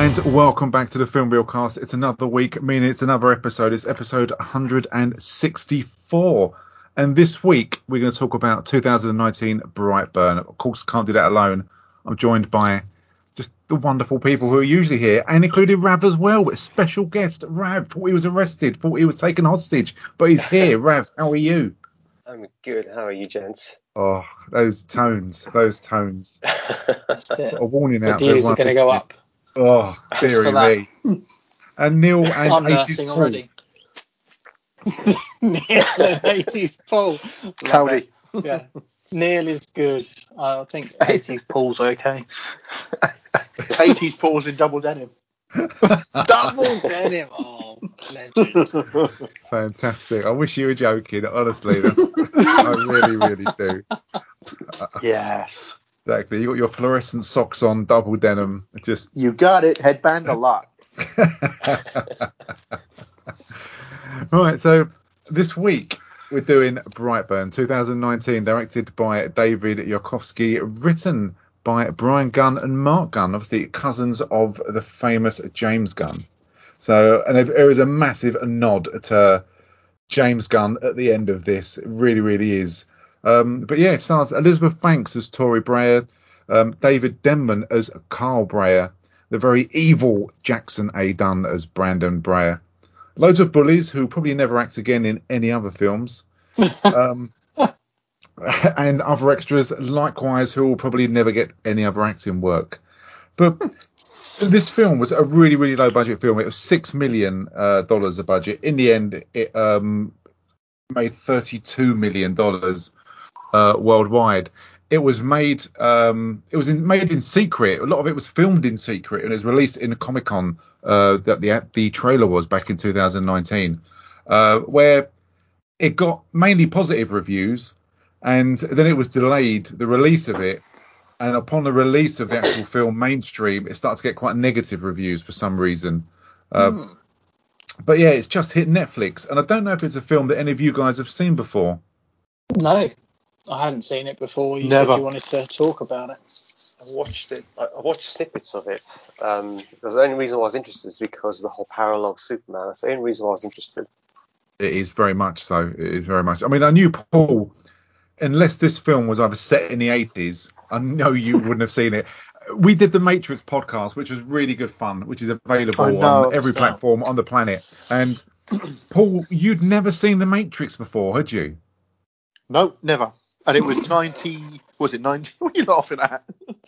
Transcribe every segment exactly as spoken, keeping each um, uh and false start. And welcome back to the Film Reel Cast. It's another week, meaning it's another episode. It's episode one hundred sixty-four. And this week, we're going to talk about two thousand nineteen Brightburn. Of course, can't do that alone. I'm joined by just the wonderful people who are usually here, and included Rav as well, with special guest Rav. Thought he was arrested, thought he was taken hostage, but he's here. Rav, how are you? I'm good. How are you, gents? Oh, those tones, those tones. That's it. A warning out. The views are going to go up. Oh, dearie me. And Neil and I'm nursing already. Neil and eighties Paul. Cody. Yeah. Neil is good. I think eighties Paul's okay. eighties Paul's in double denim. Double denim. Oh, legend. Fantastic. I wish you were joking, honestly. I really, really do. Yes. Exactly. You got your fluorescent socks on, double denim. Just you got it. Headband a lot. Right. So this week we're doing Brightburn, two thousand nineteen, directed by David Yarkovsky, written by Brian Gunn and Mark Gunn, obviously cousins of the famous James Gunn. So, and there is a massive nod to James Gunn at the end of this. It really, really is. Um, but yeah, it stars Elizabeth Banks as Tori Breyer, um, David Denman as Kyle Breyer, the very evil Jackson A. Dunn as Brandon Breyer. Loads of bullies who probably never act again in any other films. Um, and other extras, likewise, who will probably never get any other acting work. But this film was a really, really low budget film. It was six million dollars uh, a budget. In the end, it um, made thirty-two million dollars. Uh, worldwide. It was made um, it was in, made in secret. A lot of it was filmed in secret and it was released in a Comic-Con uh, that the the trailer was back in two thousand nineteen, uh, where it got mainly positive reviews, and then it was delayed, the release of it, and upon the release of the actual film mainstream, it started to get quite negative reviews for some reason. Uh, mm. But yeah, it's just hit Netflix, and I don't know if it's a film that any of you guys have seen before. No. I hadn't seen it before. You Never. Said you wanted to talk about it. I watched it. I watched snippets of it. Um, the only reason why I was interested is because of the whole paralogue Superman. That's the only reason why I was interested. It is very much so. It is very much. I mean, I knew Paul, unless this film was either set in the eighties, I know you wouldn't have seen it. We did the Matrix podcast, which was really good fun, which is available on every platform on the planet. And Paul, you'd never seen the Matrix before, had you? No, never. And it was ninety. Was it ninety? What are you laughing at?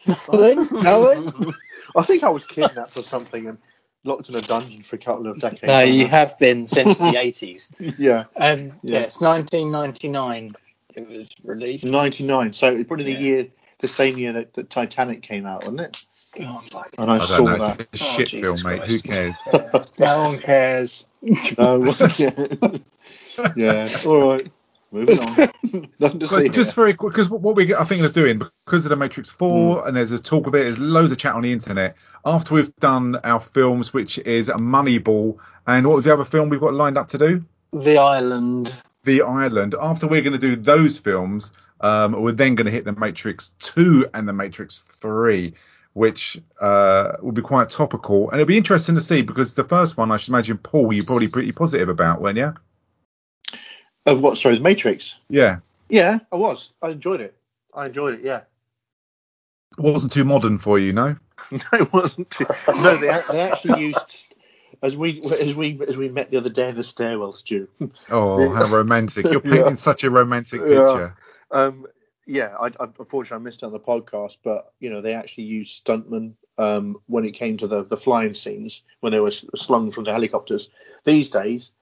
I think I was kidnapped or something and locked in a dungeon for a couple of decades. No, you have been since the eighties. Yeah. Um, yeah. Yeah, it's nineteen ninety-nine. It was released. ninety-nine. So it was probably yeah. the year, the same year that, that Titanic came out, wasn't it? Oh, my God. And I, I saw don't know. That. It's a shit oh, film, Jesus mate. Christ. Who cares? Yeah. No one cares. No one cares. Yeah. All right. Moving on. Just here. Very quick, because what we I think are doing because of the Matrix four, mm. and there's a talk of it, there's loads of chat on the internet. After we've done our films, which is Moneyball, and what was the other film we've got lined up to do? The Island. The Island. After we're going to do those films, um, we're then going to hit the Matrix two and the Matrix three, which uh, will be quite topical, and it'll be interesting to see because the first one, I should imagine, Paul, you're probably pretty positive about, weren't you? Of what? Sorry, The Matrix? Yeah. Yeah, I was. I enjoyed it. I enjoyed it, yeah. It wasn't too modern for you, no? No, it wasn't too... No, they, they actually used... As we as we, as we met the other day in the stairwell, Stu. Oh, how romantic. You're painting yeah. such a romantic picture. Yeah, um, yeah I, I, unfortunately I missed it on the podcast, but, you know, they actually used stuntmen um, when it came to the, the flying scenes, when they were slung from the helicopters. These days...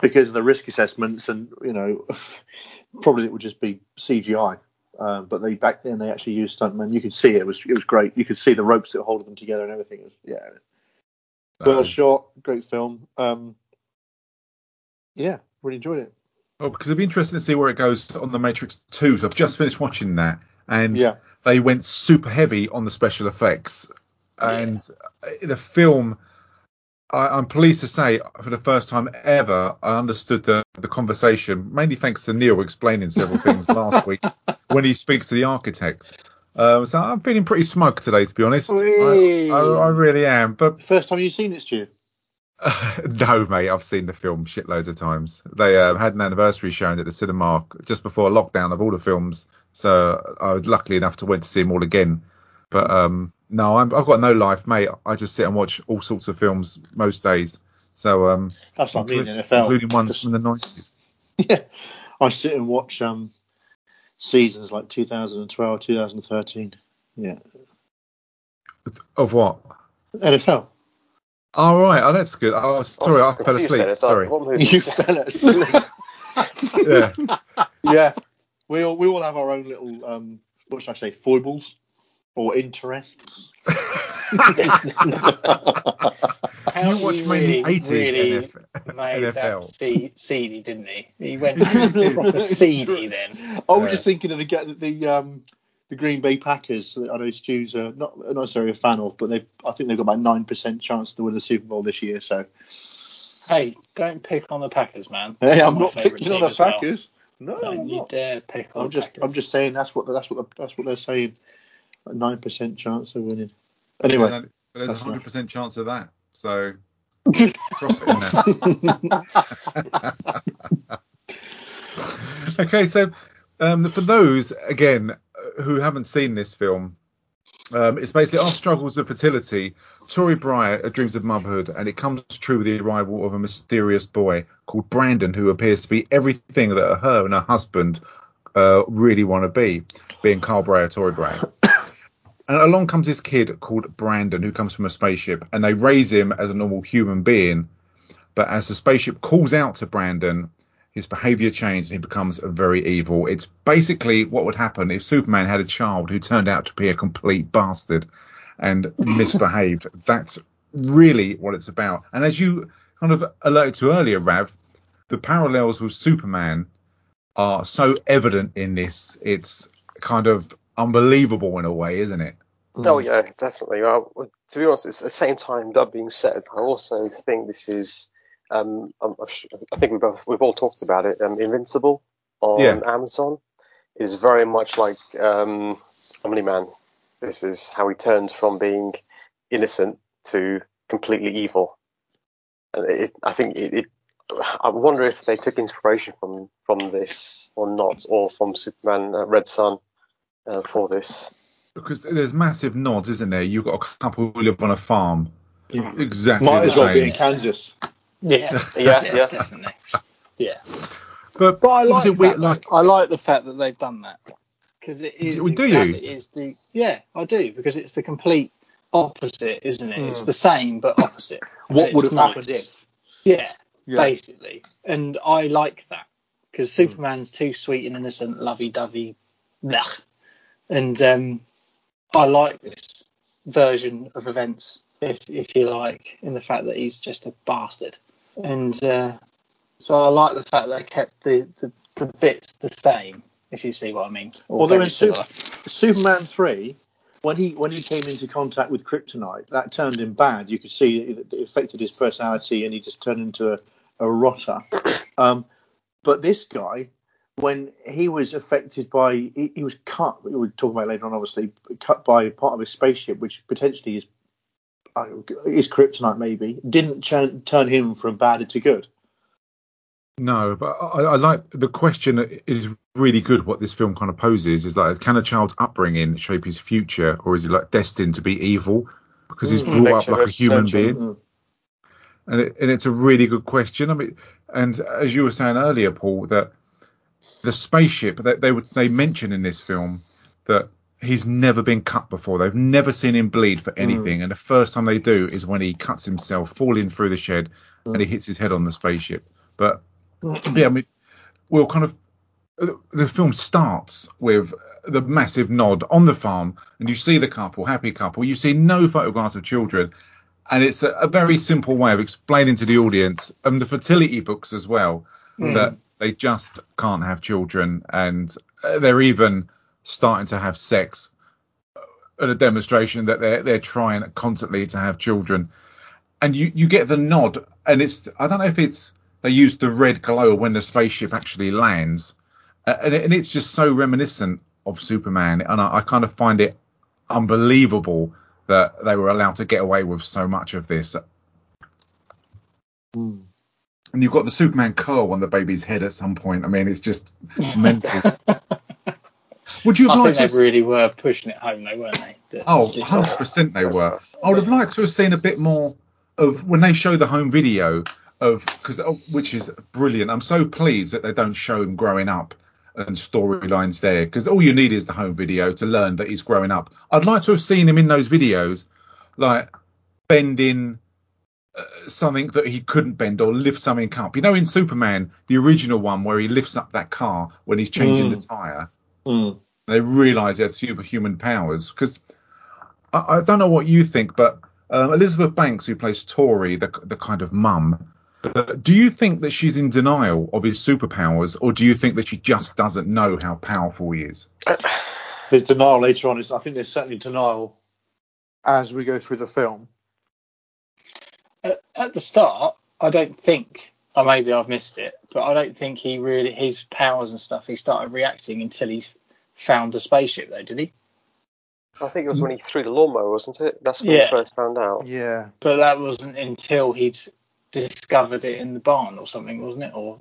Because of the risk assessments, and you know, probably it would just be C G I. Um, but they back then they actually used stuntmen. You could see it was it was great. You could see the ropes that were holding them together and everything. It was, yeah, well um, shot, great film. Um, yeah, really enjoyed it. Oh, because it'd be interesting to see where it goes on the Matrix two. So I've just finished watching that, and yeah. they went super heavy on the special effects, and yeah. the film. I'm pleased to say, for the first time ever, I understood the, the conversation, mainly thanks to Neil explaining several things last week when he speaks to the architect. Um, so I'm feeling pretty smug today, to be honest. I, I, I really am. But first time you've seen it, Stu? Uh, no, mate. I've seen the film shitloads of times. They uh, had an anniversary showing at the cinema just before lockdown of all the films. So I was lucky enough to went to see them all again. But um, no, I'm, I've got no life, mate. I just sit and watch all sorts of films most days. So um, that's what I mean, N F L, including ones from the nineties. Yeah, I sit and watch um. seasons like two thousand twelve, two thousand thirteen. Yeah. Of what? N F L. All right. Oh, that's good. Oh, sorry, I, I fell asleep. Sorry. Like, you fell asleep. Yeah. Yeah. We all we all have our own little um, what should I say, foibles or interests. How you watched really, mainly eighties really N F L. Made that see, seedy, didn't he? He went proper seedy then. I was uh, just thinking of the the um the Green Bay Packers. I know Stu's uh, not not necessarily a fan of, but they I think they've got about nine percent chance to win the Super Bowl this year. So hey, don't pick on the Packers, man. Hey, I'm not picking on the Packers. Well. No, don't I'm you not. dare pick on. I'm the just Packers. I'm just saying that's what that's what that's what they're saying. A nine percent chance of winning. Anyway, yeah, there's a hundred percent chance of that. So, profit in that. Okay, so um, for those, again, who haven't seen this film, um, it's basically after struggles of fertility, Tori Breyer dreams of motherhood, and it comes true with the arrival of a mysterious boy called Brandon, who appears to be everything that her and her husband uh, really want to be, being Kyle Breyer, Tori Breyer. And along comes this kid called Brandon, who comes from a spaceship, and they raise him as a normal human being. But as the spaceship calls out to Brandon, his behavior changes and he becomes very evil. It's basically what would happen if Superman had a child who turned out to be a complete bastard and misbehaved. That's really what it's about. And as you kind of alerted to earlier, Rav, the parallels with Superman are so evident in this. It's kind of unbelievable in a way, isn't it? Oh yeah, definitely. Well, to be honest, it's at the same time that being said, I also think this is um I'm, I think we've all, we've all talked about it, um Invincible on yeah. Amazon is very much like um Omni Man. This is how he turns from being innocent to completely evil, and it, I think it, it I wonder if they took inspiration from from this or not, or from Superman uh, Red Sun. Uh, for this, because there's massive nods, isn't there? You've got a couple who live on a farm. Yeah. Exactly. Might as well be in Kansas. Yeah, yeah, yeah, yeah, definitely. Yeah, but, but I like, that, we, like I like the fact that they've done that, because it is. Do exactly, you? It's the yeah, I do, because it's the complete opposite, isn't it? Mm. It's the same but opposite. What would have happened if? Yeah, yeah, basically, and I like that, because Superman's too sweet and innocent, lovey-dovey. Blech. And um, I like this version of events, if if you like, in the fact that he's just a bastard. And uh, so I like the fact that they kept the, the, the bits the same, if you see what I mean. Although in Super, Superman three, when he when he came into contact with kryptonite, that turned him bad. You could see it, it affected his personality, and he just turned into a, a rotter. Um, but this guy, when he was affected by, he, he was cut, we'll talk about it later on, obviously, cut by part of his spaceship, which potentially is uh, is kryptonite maybe, didn't turn, turn him from bad to good. No, but I, I like the question is really good, what this film kind of poses, is like, can a child's upbringing shape his future, or is he like destined to be evil because he's mm, brought up like a human being? Mm. And, it, and it's a really good question. I mean, and as you were saying earlier, Paul, that the spaceship that they would they mention in this film that he's never been cut before. They've never seen him bleed for anything. Mm. And the first time they do is when he cuts himself falling through the shed mm. and he hits his head on the spaceship. But yeah, I mean, we'll kind of, the film starts with the massive nod on the farm, and you see the couple, happy couple. You see no photographs of children. And it's a, a very simple way of explaining to the audience, and the fertility books as well, mm. that they just can't have children, and they're even starting to have sex at a demonstration that they're they're trying constantly to have children. And you, you get the nod, and it's I don't know if it's they use the red glow when the spaceship actually lands, and, it, and it's just so reminiscent of Superman, and I, I kind of find it unbelievable that they were allowed to get away with so much of this. Mm. And you've got the Superman curl on the baby's head at some point. I mean, it's just mental. Would you have I liked think to they really were pushing it home, though, weren't they? The, oh, one hundred percent they were. I would have liked to have seen a bit more of when they show the home video of, cause, oh, which is brilliant. I'm so pleased that they don't show him growing up and storylines there, because all you need is the home video to learn that he's growing up. I'd like to have seen him in those videos, like bending uh, something that he couldn't bend or lift something up. You know, in Superman, the original one where he lifts up that car when he's changing mm. the tyre. Mm. They realise he had superhuman powers, because I, I don't know what you think, but um, Elizabeth Banks, who plays Tori, the the kind of mum, do you think that she's in denial of his superpowers, or do you think that she just doesn't know how powerful he is? There's denial later on. Is, I think there's certainly denial as we go through the film. At, at the start, I don't think, or maybe I've missed it, but I don't think he really, his powers and stuff, he started reacting until he's found the spaceship, though, did he? I think it was when he threw the lawnmower, wasn't it? That's when yeah. he first found out. Yeah. But that wasn't until he'd discovered it in the barn or something, wasn't it? Or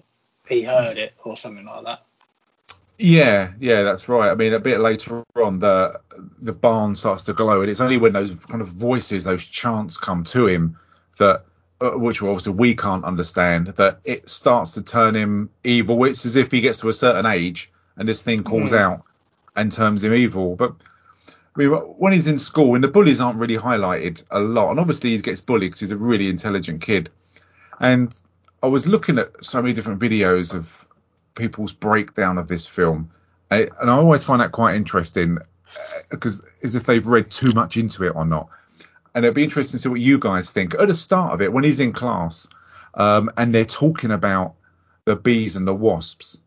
he heard it or something like that. Yeah, yeah, that's right. I mean, a bit later on, the the barn starts to glow, and it's only when those kind of voices, those chants come to him, that uh, which obviously we can't understand, that it starts to turn him evil. It's as if he gets to a certain age and this thing calls mm. out and turns him evil. But I mean, when he's in school, and the bullies aren't really highlighted a lot, and obviously he gets bullied because he's a really intelligent kid. And I was looking at so many different videos of people's breakdown of this film. And I always find that quite interesting, because as if they've read too much into it or not. And it'd be interesting to see what you guys think. At the start of it, when he's in class um, and they're talking about the bees and the wasps,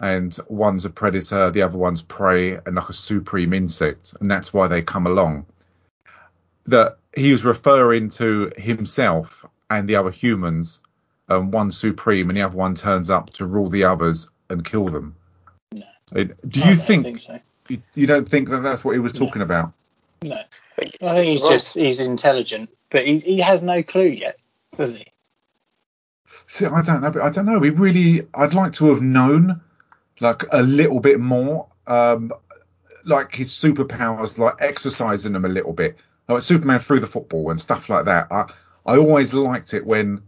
and one's a predator, the other one's prey, and like a supreme insect. And that's why they come along. That he was referring to himself and the other humans, um, one supreme and the other one turns up to rule the others and kill them. No. Do you think, think so. you, you don't think that that's what he was talking no. about? No. I think he's just, he's intelligent, but he, he has no clue yet, does he? See, I don't know. But I don't know. He really, I'd like to have known like a little bit more, um, like his superpowers, like exercising them a little bit. Like Superman threw the football and stuff like that. I, I always liked it when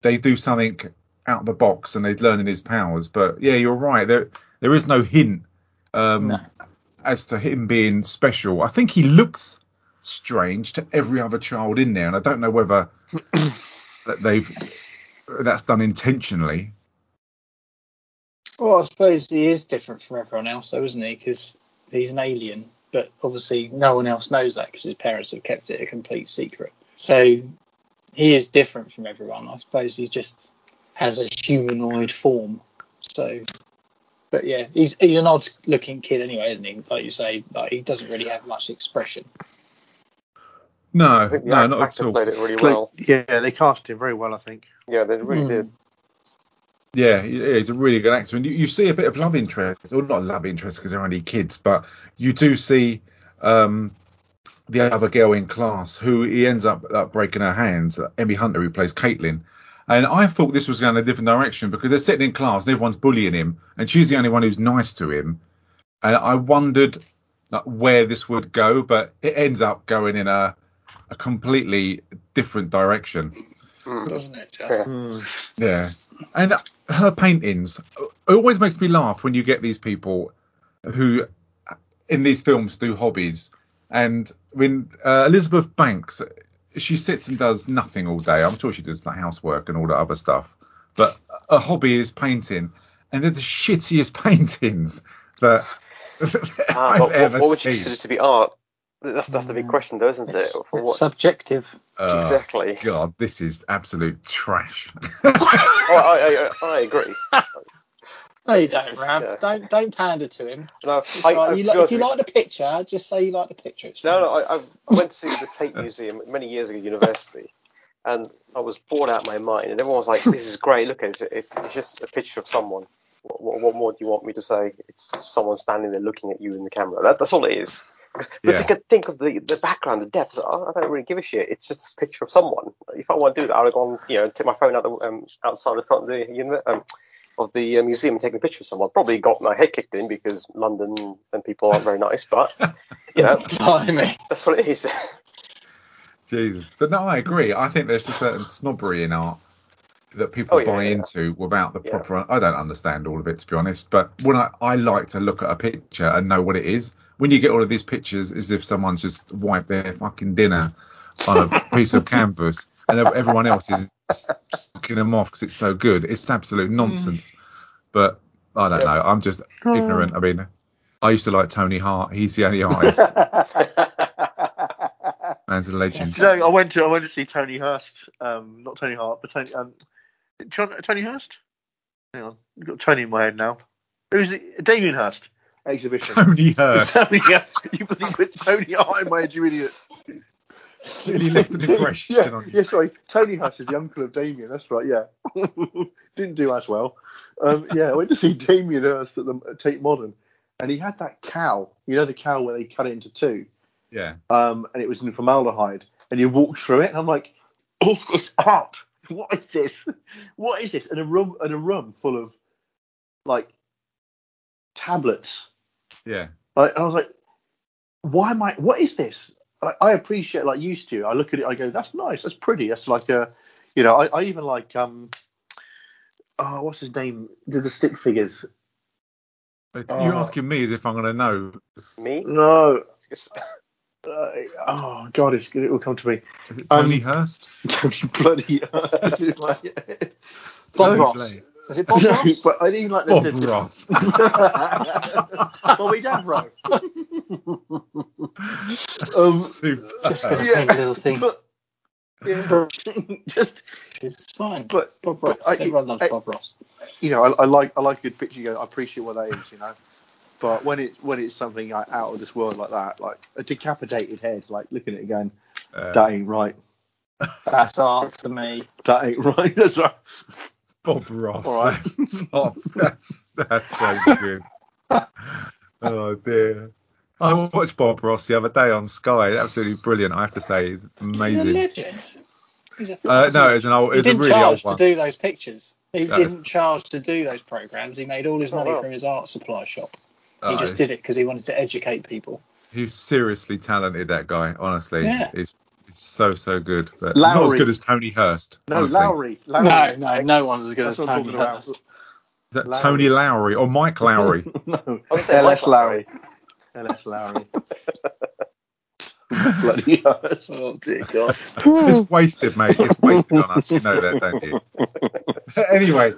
they do something out of the box and they're learning his powers. But, yeah, you're right. There there is no hint um, no. as to him being special. I think he looks strange to every other child in there. And I don't know whether that they've that's done intentionally. Well, I suppose he is different from everyone else, though, isn't he? Because he's an alien. But obviously no one else knows that because his parents have kept it a complete secret. So he is different from everyone. I suppose he just has a humanoid form. So, but yeah, he's he's an odd-looking kid anyway, isn't he? Like you say, like he doesn't really have much expression. No, I think no, not at all. Played it really well. Yeah, they cast him very well, I think. Yeah, they really mm. did. Yeah, he's a really good actor, and you, you see a bit of love interest, or not love interest because they're only kids, but you do see. Um, the other girl in class who he ends up uh, breaking her hands, Emmy Hunter, who plays Caitlin. And I thought this was going a different direction because they're sitting in class and everyone's bullying him and she's the only one who's nice to him. And I wondered like, where this would go, but it ends up going in a, a completely different direction. Mm. Doesn't it, Justin? Yeah. yeah. And her paintings, it always makes me laugh when you get these people who in these films do hobbies. And when uh, Elizabeth Banks, she sits and does nothing all day. I'm sure she does like housework and all that other stuff. But her hobby is painting, and they're the shittiest paintings that ah, I've well, ever what, what would you seen. Consider to be art? That's that's the big question, though, isn't it's, it? For it's what? Subjective. Uh, exactly. God, this is absolute trash. oh, I, I, I agree. No, you don't, Rab. Yeah. Don't don't pander to him. No, I, right. I, you, if you like the picture, just say you like the picture. It's no, nice. no, I, I went to the Tate Museum many years ago at university, and I was bored out of my mind. And everyone was like, "This is great. Look, it's it's, it's just a picture of someone." What, what more do you want me to say? It's someone standing there looking at you in the camera. That, that's all it is. But yeah. think, think of the, the background, the depths. I don't really give a shit. It's just this picture of someone. If I want to do that, I would have gone, you know, take my phone out the, um, outside the front of the um, of the museum and take a picture of someone. Probably got my head kicked in because London and people aren't very nice. But you know, blimey, that's what it is. Jesus, but no, I agree. I think there's a certain snobbery in art that people oh, yeah, buy yeah. into without the proper. Yeah. I don't understand all of it, to be honest. But when I, I like to look at a picture and know what it is. When you get all of these pictures, as if someone's just wiped their fucking dinner on a piece of canvas, and everyone else is sucking them off because it's so good. It's absolute nonsense. Mm. But I don't yeah. know. I'm just oh. ignorant. I mean, I used to like Tony Hart. He's the only artist. Man's a legend. You know, I went to I went to see Tony Hirst. Um, not Tony Hart, but Tony. Um, John, Tony Hirst. Hang on, I've got Tony in my head now. Who's it? Damien Hirst. Exhibition. Tony Hurt. Tony Hurt. You believe it's Tony Hart in my head, you idiot. Really left an impression yeah, on you. Yeah, sorry. Tony Hurt is the uncle of Damien. That's right, yeah. Didn't do as well. Um, yeah, I went to see Damien Hirst at the at Tate Modern, and he had that cow. You know the cow where they cut it into two? Yeah. Um, and it was in formaldehyde. And you walk through it, and I'm like, oh, it's art. What is this? What is this? And a room, and a room full of, like, tablets. Yeah. I, I was like, why am I? What is this? I, I appreciate, like, used to. I look at it, I go, that's nice, that's pretty, that's like a, you know, I, I even like um, oh, what's his name? The, the stick figures. You're oh. asking me as if I'm gonna know. Me? No. Uh, oh God, it's good. It will come to me. Is it Tony um, Hurst? Bloody Hurst. Bob Ross. Is it Bob no, Ross? But I didn't like the, Bob the, the, Ross. Bobby Davro. um, Super. Just for yeah, the little thing. But, yeah, just it's fine. But Bob Ross. But I, Everyone loves I, Bob Ross. You know, I, I like I like a good picture. You go, I appreciate what that is. You know, but when it's when it's something like out of this world like that, like a decapitated head, like looking at it going, um, that ain't right. That's art to me. That ain't right. That's right. Bob Ross, all right. That's top. That's, that's so good. Oh dear. I watched Bob Ross the other day on Sky. Absolutely brilliant. I have to say, he's amazing. He's a legend. He's a uh, no, it's an old. It's a really old one. He didn't charge to do those pictures. He no. didn't charge to do those programs. He made all his money oh, wow. from his art supply shop. He oh, just did it because he wanted to educate people. He's seriously talented. That guy, honestly. Yeah. It's, It's so, so good. But Lowry. Not as good as Tony Hurst. No, Lowry. Lowry. No, no, no one's as good That's as Tony Hurst. Is that Lowry. Tony Lowry or Mike Lowry? No, L S. Lowry. L S. Lowry. Bloody Hurst. Oh, dear God. It's wasted, mate. It's wasted on us. You know that, don't you? Anyway,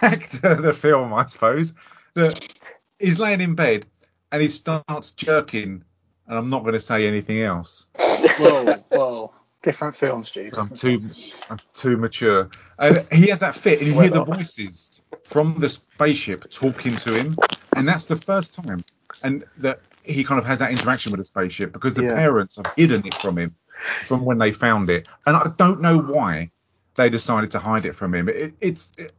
back to the film, I suppose. The, he's laying in bed and he starts jerking. And I'm not going to say anything else. Whoa, whoa. Different films, Steve. I'm too, I'm too mature. And he has that fit, and you well hear not. the voices from the spaceship talking to him, and that's the first time, and that he kind of has that interaction with the spaceship because the yeah. parents have hidden it from him from when they found it, and I don't know why they decided to hide it from him. It, it's, it,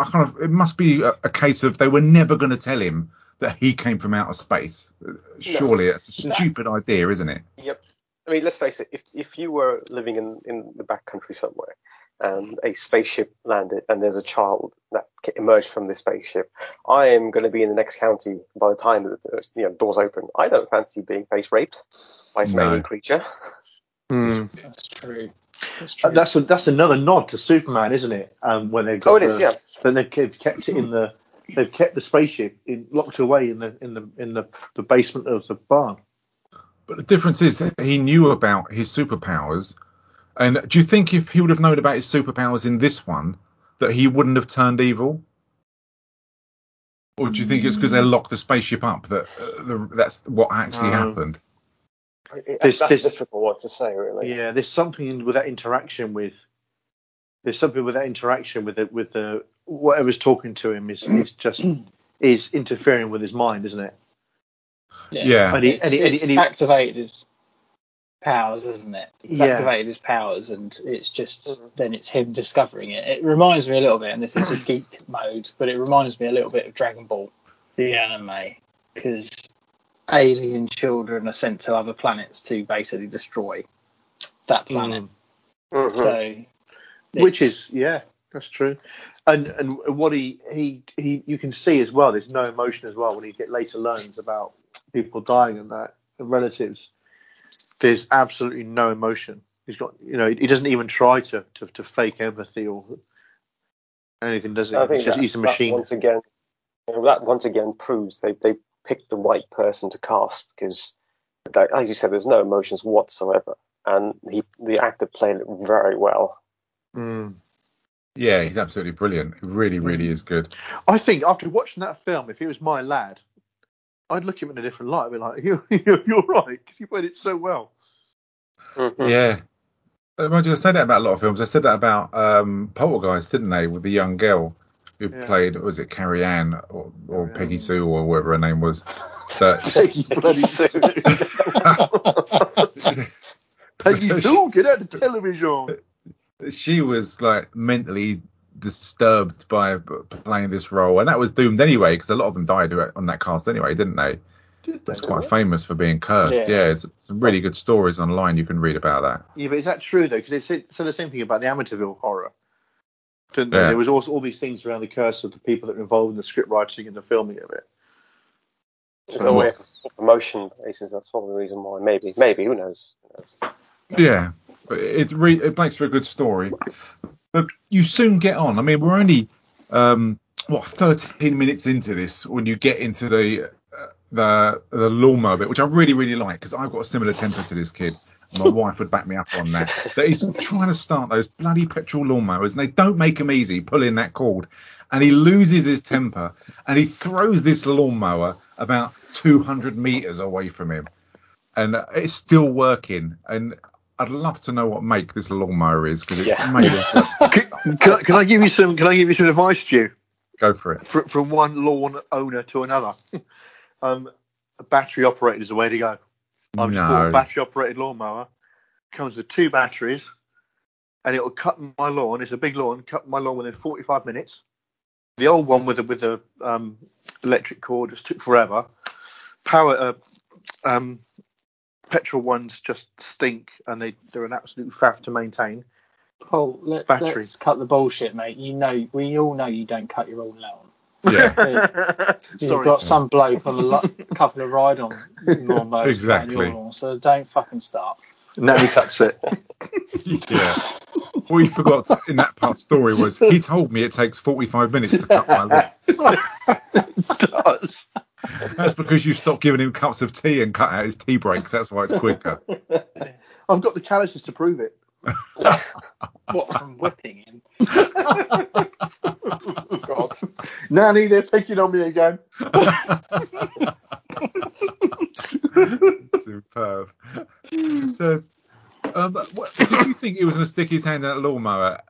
I kind of, it must be a, a case of they were never going to tell him that he came from outer space. Surely, it's no. a stupid no. idea, isn't it? Yep. I mean, let's face it. If if you were living in, in the backcountry somewhere, and a spaceship landed, and there's a child that emerged from the spaceship, I am going to be in the next county by the time the you know, doors open. I don't fancy being face raped by some no. alien creature. Mm. That's true. That's true. Uh, that's a, that's another nod to Superman, isn't it? Um, when they oh, it the, is, yeah. Then they've kept it in the they've kept the spaceship in, locked away in the in the in the, the basement of the barn. But the difference is that he knew about his superpowers. And do you think if he would have known about his superpowers in this one, that he wouldn't have turned evil? Or do you think it's because they locked the spaceship up that uh, the, that's what actually um, happened? That's, that's difficult what to say, really. Yeah, there's something with that interaction with. There's something with that interaction with the, with the whatever's talking to him is is just is interfering with his mind, isn't it? Yeah, yeah. And he, and he, and he, and he, activated. powers, isn't it? He's yeah. activated his powers, and it's just mm-hmm. then it's him discovering it. It reminds me a little bit, and this is a geek mode, but it reminds me a little bit of Dragon Ball, the anime, because alien children are sent to other planets to basically destroy that planet. Mm-hmm. So, which is yeah, that's true. And and what he, he he you can see as well, there's no emotion as well when he get later learns about people dying and that, and relatives. There's absolutely no emotion. He's got, you know, he doesn't even try to, to, to fake empathy or anything, does he? I think that, he's a machine. That once again, you know, that once again proves they they picked the right person to cast, because, as you said, there's no emotions whatsoever, and he the actor played it very well. Mm. Yeah, he's absolutely brilliant. He really, really is good. I think after watching that film, if he was my lad, I'd look at him in a different light. I'd be like, you're, you're right, because you played it so well. Yeah. Mind you, I say that about a lot of films. I said that about um, Poltergeist, didn't they, with the young girl who yeah. played, was it Carrie Ann or, or yeah. Peggy Sue or whatever her name was. But, Peggy bloody Sue. Peggy Sue, get out of the television. She was like mentally disturbed by playing this role, and that was doomed anyway, because a lot of them died on that cast anyway, didn't they? Did they? It's quite it? famous for being cursed. Yeah, yeah, it's some really good stories online you can read about that. Yeah, but is that true though? Because they said the same thing about the Amityville Horror, didn't they? Yeah. There was also all these things around the curse of the people that were involved in the script writing and the filming of it. It's so, a way of promotion basis. That's probably the reason why. Maybe, maybe who knows? Who knows? Yeah. But it re- it makes for a good story, but you soon get on. I mean, we're only um, what thirteen minutes into this when you get into the uh, the the lawnmower bit, which I really really like, because I've got a similar temper to this kid. My wife would back me up on that. That he's trying to start those bloody petrol lawnmowers, and they don't make them easy pulling that cord. And he loses his temper, and he throws this lawnmower about two hundred meters away from him, and it's still working. And I'd love to know what make this lawnmower is, because it's yeah. amazing. can, can, I, can I give you some? Can I give you some advice, Stu? Go for it. For, from one lawn owner to another, um, a battery operated is the way to go. I've no. just bought a battery operated lawnmower. It comes with two batteries, and it will cut my lawn. It's a big lawn. Cut my lawn within forty-five minutes. The old one with the with the um, electric cord just took forever. Power. Uh, um, Petrol ones just stink, and they, they're an absolute faff to maintain. Paul, let, let's cut the bullshit, mate. You know, we all know you don't cut your own lawn. Yeah. You've Sorry. got some bloke on a lo- couple of ride-on lawnmowers. Exactly. Lawn, so don't fucking start. No, he cuts it. Yeah. What he forgot in that part story was he told me it takes forty-five minutes to cut my lawn. It does. That's because you stopped giving him cups of tea and cut out his tea breaks. That's why it's quicker. I've got the calluses to prove it. What, from whipping him? God. Nanny, they're picking on me again. Superb. So, um, what, did you think he was going to stick his hand in that lawnmower?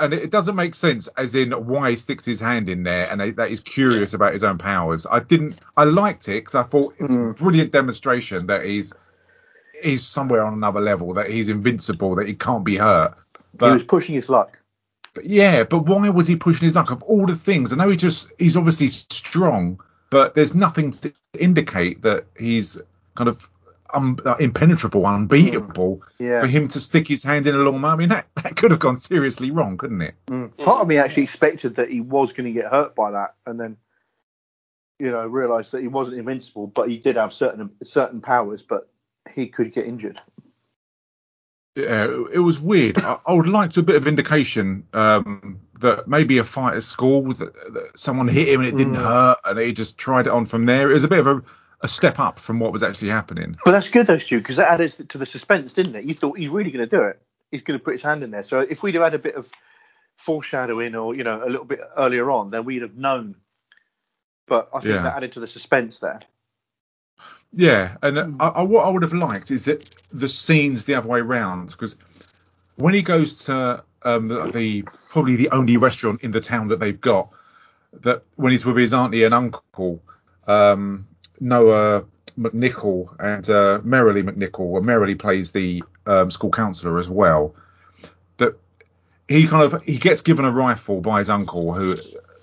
And it doesn't make sense, as in why he sticks his hand in there, and that he's curious about his own powers. I didn't. I liked it because I thought it was a brilliant demonstration that he's he's somewhere on another level, that he's invincible, that he can't be hurt. But, he was pushing his luck. But yeah, but why was he pushing his luck? Of all the things, I know he just he's obviously strong, but there's nothing to indicate that he's kind of Um, uh, impenetrable, unbeatable. Yeah. For him to stick his hand in a lawnmower, I mean, that, that could have gone seriously wrong, couldn't it? Mm. Part of me actually expected that he was going to get hurt by that, and then, you know, realised that he wasn't invincible, but he did have certain certain powers, but he could get injured. Yeah, it was weird. I, I would like to a bit of indication um, that maybe a fight at school, that, that someone hit him and it didn't mm. hurt, and he just tried it on from there. It was a bit of a a step up from what was actually happening. But that's good though, Stu, because that added to the suspense, didn't it? You thought he's really going to do it. He's going to put his hand in there. So if we'd have had a bit of foreshadowing, or, you know, a little bit earlier on, then we'd have known. But I think yeah. that added to the suspense there. Yeah, and mm. I, I, what I would have liked is that the scenes the other way round, because when he goes to um, the, the probably the only restaurant in the town that they've got, that when he's with his auntie and uncle, um, Noah McNichol and uh, Merrily McNichol, or Merrily plays the um, school counselor as well. That he kind of he gets given a rifle by his uncle, who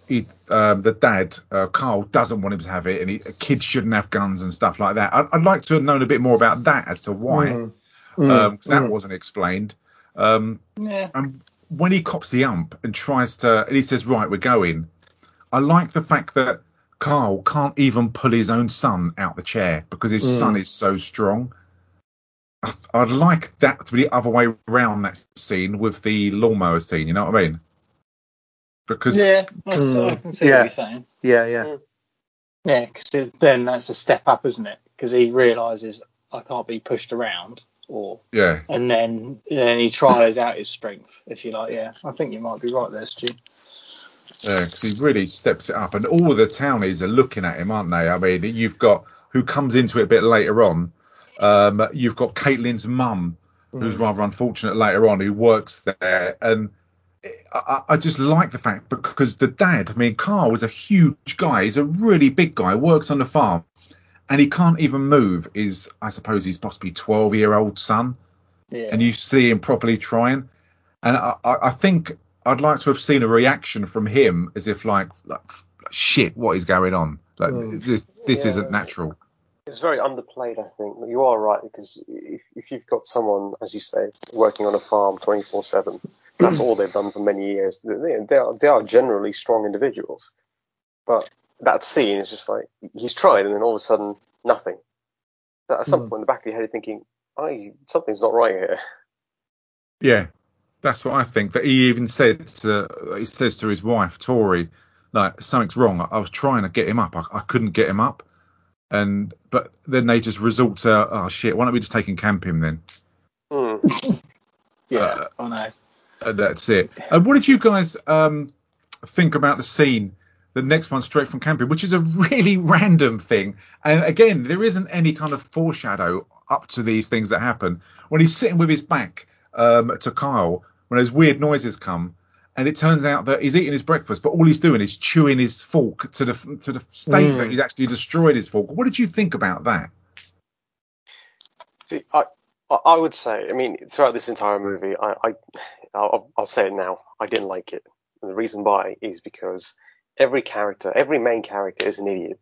he, um, the dad uh, Carl doesn't want him to have it, and he, kids shouldn't have guns and stuff like that. I'd, I'd like to have known a bit more about that as to why, because mm. mm. um, that mm. wasn't explained. Um, yeah. And when he cops the ump and tries to, and he says, "Right, we're going." I like the fact that Carl can't even pull his own son out the chair because his mm. son is so strong. I, I'd like that to be the other way around, that scene with the lawnmower scene. You know what I mean? Because yeah, mm, I can see yeah, what you're saying. Yeah, yeah, yeah. Because then that's a step up, isn't it? Because he realizes I can't be pushed around. Or yeah, and then and then he tries out his strength, if you like. Yeah, I think you might be right there, Stu. Yeah, because he really steps it up, and all the townies are looking at him, aren't they? I mean, you've got who comes into it a bit later on. Um, you've got Caitlin's mum, who's mm. rather unfortunate later on, who works there, and I, I just like the fact because the dad, I mean, Carl was a huge guy. He's a really big guy. Works on the farm. And he can't even move is, I suppose, his possibly twelve-year-old son. Yeah. And you see him properly trying. And I, I think I'd like to have seen a reaction from him as if, like, like shit, what is going on? Like, mm. This, this yeah. isn't natural. It's very underplayed, I think. You are right, because if, if you've got someone, as you say, working on a farm twenty-four seven, that's all they've done for many years. They, they, are, they are generally strong individuals. But that scene is just like he's tried, and then all of a sudden, nothing. At some mm. point, in the back of your head, you're thinking, "I something's not right here." Yeah, that's what I think. That he even said to, he says to his wife Tori, "Like something's wrong. I, I was trying to get him up. I, I couldn't get him up." And but then they just resort to, "Oh shit! Why don't we just take and camp him then?" Mm. yeah, uh, I know. And that's it. And what did you guys um, think about the scene? The next one straight from camping, which is a really random thing. And again, there isn't any kind of foreshadow up to these things that happen. When he's sitting with his back um, to Kyle, when those weird noises come, and it turns out that he's eating his breakfast, but all he's doing is chewing his fork to the to the state mm. that he's actually destroyed his fork. What did you think about that? See, I I would say, I mean, throughout this entire movie, I, I I'll, I'll say it now, I didn't like it. And the reason why is because every character, every main character is an idiot.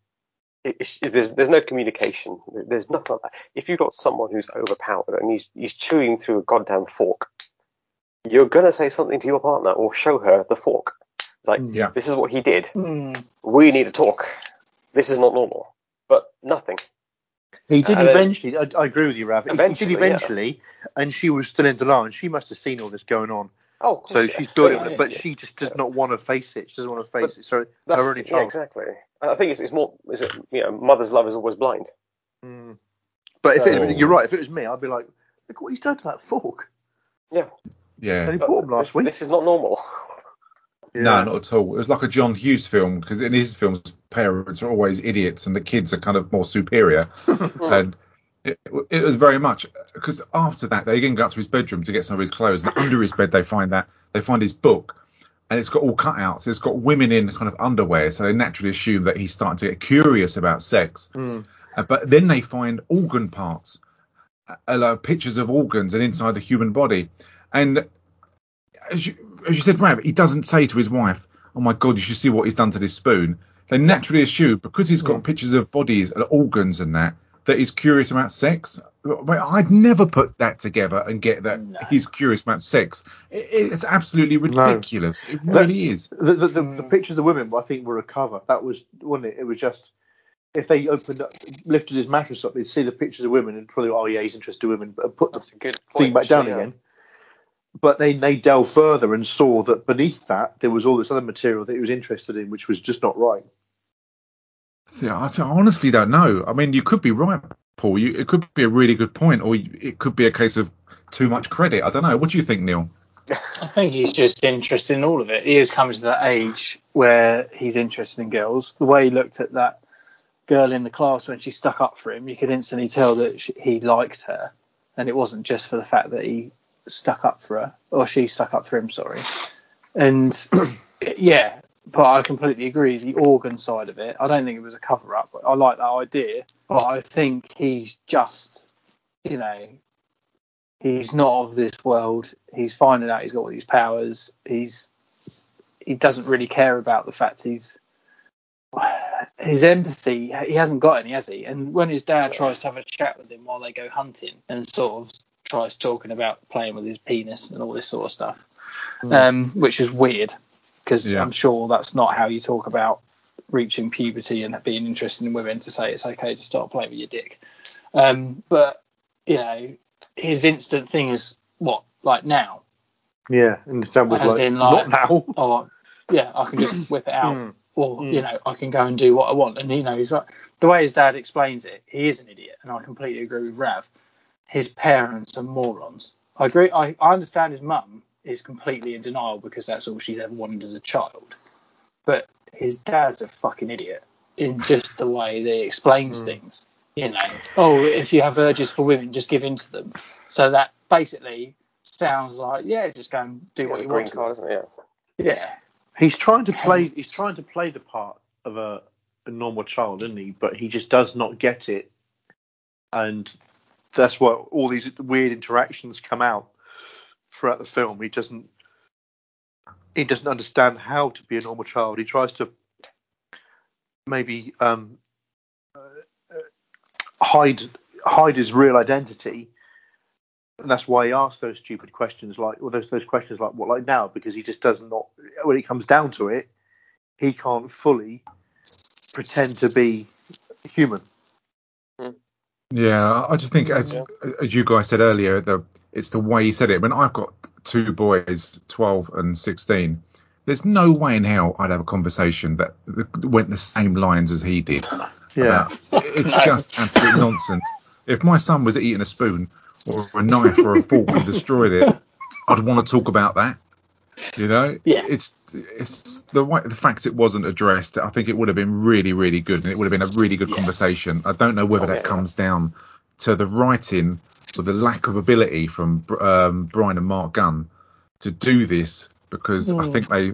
It, it, it, there's, there's no communication. There's nothing like that. If you've got someone who's overpowered and he's, he's chewing through a goddamn fork, you're going to say something to your partner or show her the fork. It's like, yeah. This is what he did. Mm. We need to talk. This is not normal. But nothing. He did and eventually. Then, I, I agree with you, Rav. He did eventually, yeah. And she was still in the line. She must have seen all this going on. Oh, of course, so she's good, yeah, but yeah. she just does not want to face it. She doesn't want to face but it. So that's her only child. Yeah, exactly. I think it's, it's more. Is it, you know, mother's love is always blind. Mm. But so, if it, you're right, if it was me, I'd be like, look what he's done to that fork. Yeah. Yeah. And he bought him last this, week. This is not normal. Yeah. No, not at all. It was like a John Hughes film because in his films, parents are always idiots and the kids are kind of more superior. and It, it was very much because after that they again go up to his bedroom to get some of his clothes, and under his bed they find that they find his book, and it's got all cutouts. It's got women in kind of underwear, so they naturally assume that he's starting to get curious about sex. Mm. Uh, but then they find organ parts, uh, like pictures of organs and inside the human body. And as you, as you said, Rav, he doesn't say to his wife, "Oh my God, you should see what he's done to this spoon." They naturally assume because he's got mm. pictures of bodies and organs and that. That he's curious about sex. I'd never put that together and get that no. he's curious about sex. It, it's absolutely ridiculous. No. It really that, is. The, the, the, the pictures of the women, I think, were a cover. That was, wasn't it? It was just if they opened up, lifted his mattress up, they'd see the pictures of women and probably, oh yeah, he's interested in women, and put That's the point, thing back down yeah. again. But then they delved further and saw that beneath that there was all this other material that he was interested in, which was just not right. Yeah, I honestly don't know. I mean, you could be right, Paul. You, it could be a really good point, or it could be a case of too much credit. I don't know. What do you think, Neil? I think he's just interested in all of it. He is coming to that age where he's interested in girls. The way he looked at that girl in the class when she stuck up for him, you could instantly tell that she, he liked her, and it wasn't just for the fact that he stuck up for her, or she stuck up for him, sorry. And, yeah, But I completely agree, the organ side of it, I don't think it was a cover-up. I like that idea, but I think he's just, you know, he's not of this world. He's finding out he's got all these powers. He's he doesn't really care about the fact he's his empathy. He hasn't got any, has he? And when his dad tries to have a chat with him while they go hunting and sort of tries talking about playing with his penis and all this sort of stuff, mm. um, which is weird. Because yeah. I'm sure that's not how you talk about reaching puberty and being interested in women, to say it's okay to start playing with your dick. Um, but, you know, his instant thing is, what, like now? Yeah, and the dad was like, in, like, not now. Or, yeah, I can just whip it out. Or, mm. you know, I can go and do what I want. And, you know, he's like, the way his dad explains it, he is an idiot. And I completely agree with Rav. His parents are morons. I agree. I, I understand his mum is completely in denial because that's all she's ever wanted as a child. But his dad's a fucking idiot in just the way that he explains mm. things. You know, oh, if you have urges for women, just give in to them. So that basically sounds like, yeah, just go and do yeah, what you want. Card, isn't it? Yeah. yeah. He's trying to play he's trying to play the part of a, a normal child, isn't he? But he just does not get it. And that's what all these weird interactions come out. Throughout the film, he doesn't he doesn't understand how to be a normal child. He tries to maybe um, uh, hide hide his real identity, and that's why he asks those stupid questions, like or those those questions like what like now, because he just does not. When it comes down to it, he can't fully pretend to be human. Yeah, I just think as, yeah. as you guys said earlier, the it's the way he said it. When I've got two boys, twelve and sixteen, there's no way in hell I'd have a conversation that went the same lines as he did. Yeah, about, it's just absolute nonsense. If my son was eating a spoon or a knife or a fork and destroyed it, I'd want to talk about that. You know, yeah. it's it's the way, the fact it wasn't addressed. I think it would have been really, really good, and it would have been a really good yeah. conversation. I don't know whether oh, that yeah. comes down to the writing or the lack of ability from um, Brian and Mark Gunn to do this, because mm. I think they,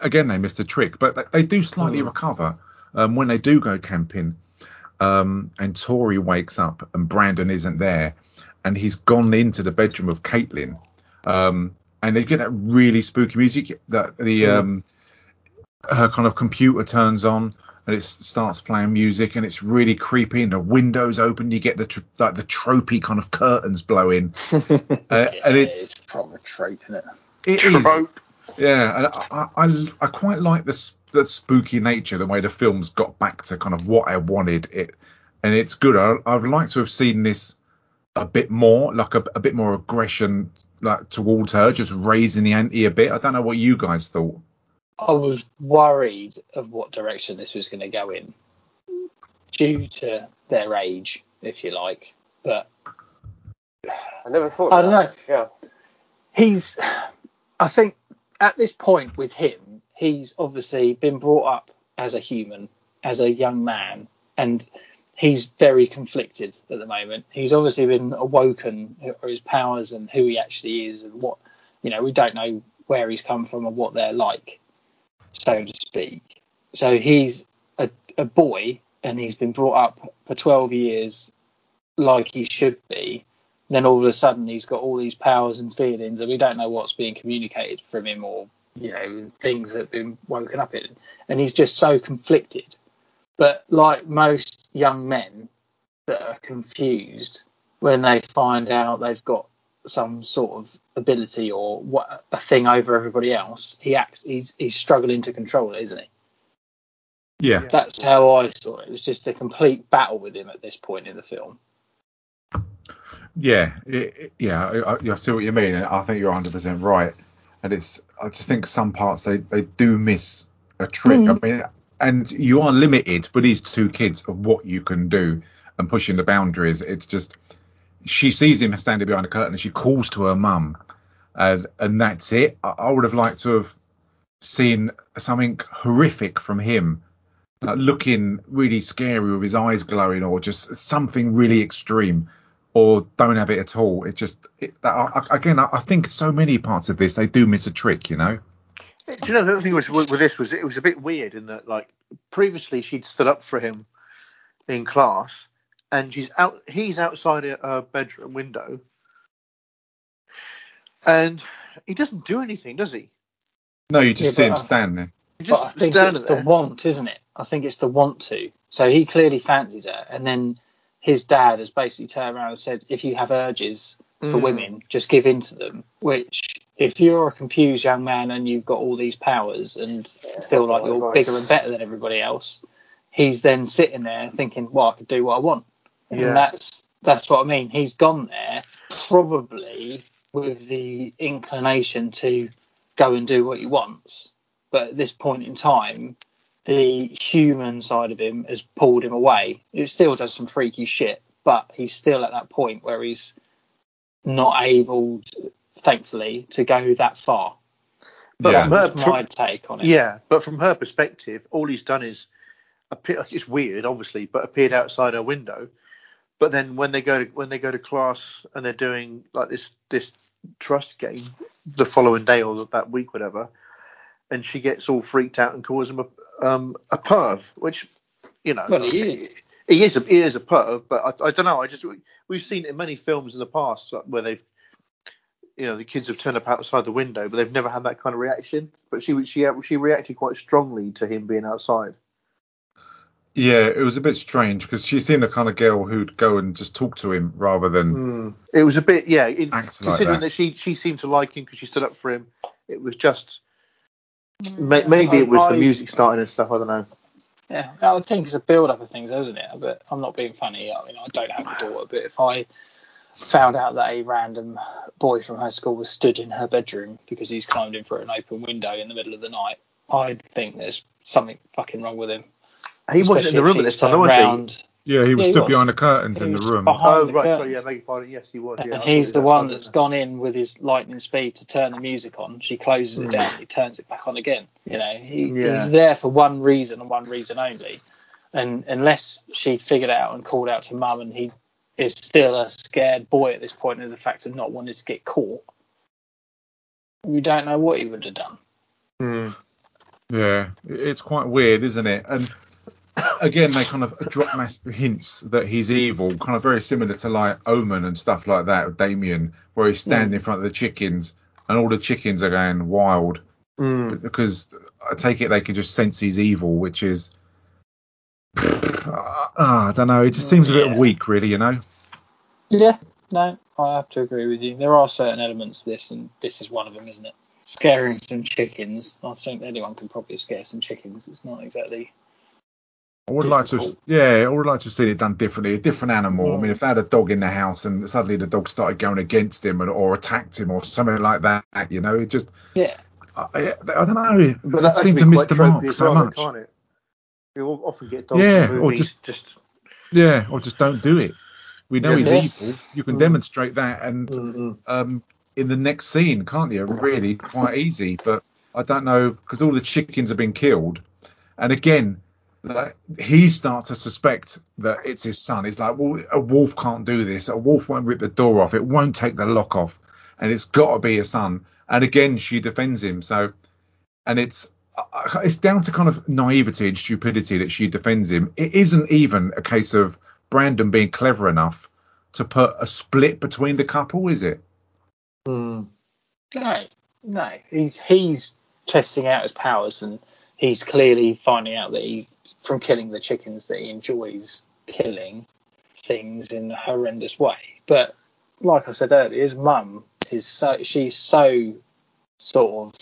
again, they missed a trick. But they, they do slightly mm. recover um, when they do go camping, um, and Tori wakes up and Brandon isn't there, and he's gone into the bedroom of Caitlin. Um, And they get that really spooky music that the um, her kind of computer turns on and it starts playing music, and it's really creepy. And the windows open, you get the tr- like the tropey kind of curtains blowing, uh, yeah, and it's, it's proper trope, isn't it? It trope. is. Yeah, and I I, I quite like the the spooky nature, the way the film's got back to kind of what I wanted it, and it's good. I, I'd like to have seen this a bit more, like a, a bit more aggression. Like towards her, just raising the ante a bit. I don't know what you guys thought. I was worried of what direction this was going to go in, due to their age, if you like. But I never thought. I don't know. Yeah, he's. I think at this point with him, he's obviously been brought up as a human, as a young man, and he's very conflicted at the moment. He's obviously been awoken for his powers and who he actually is, and what, you know, we don't know where he's come from and what they're like, so to speak. So he's a, a boy, and he's been brought up for twelve years like he should be. Then all of a sudden he's got all these powers and feelings, and we don't know what's being communicated from him, or, you know, things that have been woken up in. And he's just so conflicted. But like most young men that are confused when they find out they've got some sort of ability or what, a thing over everybody else, he acts. He's he's struggling to control it, isn't he? Yeah. That's how I saw it. It was just a complete battle with him at this point in the film. Yeah, it, yeah, I, I see what you mean. I think you're one hundred percent right. And it's, I just think some parts they, they do miss a trick. Mm. I mean. And you are limited with these two kids of what you can do and pushing the boundaries. It's just, she sees him standing behind a curtain and she calls to her mum, and, and that's it. I, I would have liked to have seen something horrific from him, like looking really scary with his eyes glowing, or just something really extreme, or don't have it at all. It just, it, I, again, I, I think so many parts of this, they do miss a trick, you know? You know, the other thing was with this was it was a bit weird in that, like, previously she'd stood up for him in class, and she's out. He's outside her bedroom window, and he doesn't do anything, does he? No, you just yeah, see him I, stand there. But I think it's there. the want, isn't it? I think it's the want to. So he clearly fancies her, and then his dad has basically turned around and said, "If you have urges for mm. women, just give in to them." Which, if you're a confused young man and you've got all these powers and yeah, feel like you're advice. bigger and better than everybody else, he's then sitting there thinking, well, I could do what I want. And yeah. that's that's what I mean. He's gone there probably with the inclination to go and do what he wants. But at this point in time, the human side of him has pulled him away. It still does some freaky shit, but he's still at that point where he's not able to, thankfully, to go that far. But yeah. that's from, my take on it. Yeah, but from her perspective, all he's done is appear, it's weird, obviously, but appeared outside her window. But then when they go to when they go to class and they're doing like this this trust game the following day or that week, whatever, and she gets all freaked out and calls him a um, a perv, which, you know, well, like, he is. He is a, he is a perv, but I, I don't know. I just we've seen it in many films in the past where they've. You know, the kids have turned up outside the window, but they've never had that kind of reaction. But she she she reacted quite strongly to him being outside. Yeah, it was a bit strange because she seemed the kind of girl who'd go and just talk to him rather than. Mm. It was a bit, yeah. It, considering like that. that she she seemed to like him because she stood up for him, it was just may, maybe I, it was I, the music starting and stuff. I don't know. Yeah, I think it's a build-up of things, isn't it? But I'm not being funny. I mean, I don't have a daughter, but if I found out that a random boy from her school was stood in her bedroom because he's climbed in through an open window in the middle of the night, I'd think there's something fucking wrong with him. He Especially wasn't in the room at this time, was he? Yeah, he was yeah, stood he was. behind the curtains he in the room. Oh, the right, curtains. sorry, yeah, beg your pardon, yes, he was. Yeah, and he's the that one that's gone in with his lightning speed to turn the music on. She closes mm. it down, he turns it back on again. You know, he, yeah. he's there for one reason and one reason only. And unless she figured out and called out to mum and he is still a scared boy at this point of the fact of not wanting to get caught, we don't know what he would have done. Mm. Yeah, it's quite weird, isn't it? And again, they kind of drop massive hints that he's evil, kind of very similar to like Omen and stuff like that with Damien, where he's standing mm. in front of the chickens and all the chickens are going wild mm. because I take it they can just sense he's evil, which is... Oh, I don't know. It just seems a bit yeah. weak, really, you know? Yeah, no, I have to agree with you. There are certain elements to this, and this is one of them, isn't it? Scaring some chickens. I think anyone can probably scare some chickens. It's not exactly... I would difficult. like to, yeah, I would like to have seen it done differently. A different animal. Mm. I mean, if they had a dog in the house and suddenly the dog started going against him or, or attacked him or something like that, you know, it just... Yeah. I, I, I don't know. But that seemed to miss the mark so well, much. Can't it? We often get dogs yeah, in movies, or just, just yeah, or just don't do it. We know yeah, he's yeah. evil. You can mm. demonstrate that, and mm-hmm. um, in the next scene, can't you? Really, quite easy. But I don't know because all the chickens have been killed, and again, like, he starts to suspect that it's his son. He's like, well, a wolf can't do this. A wolf won't rip the door off. It won't take the lock off, and it's got to be his son. And again, she defends him. So, and it's. It's down to kind of naivety and stupidity that she defends him. It isn't even a case of Brandon being clever enough to put a split between the couple, is it? Mm. No, no. He's he's testing out his powers, and he's clearly finding out that he, from killing the chickens, that he enjoys killing things in a horrendous way. But like I said earlier, his mum is so she's so sort of.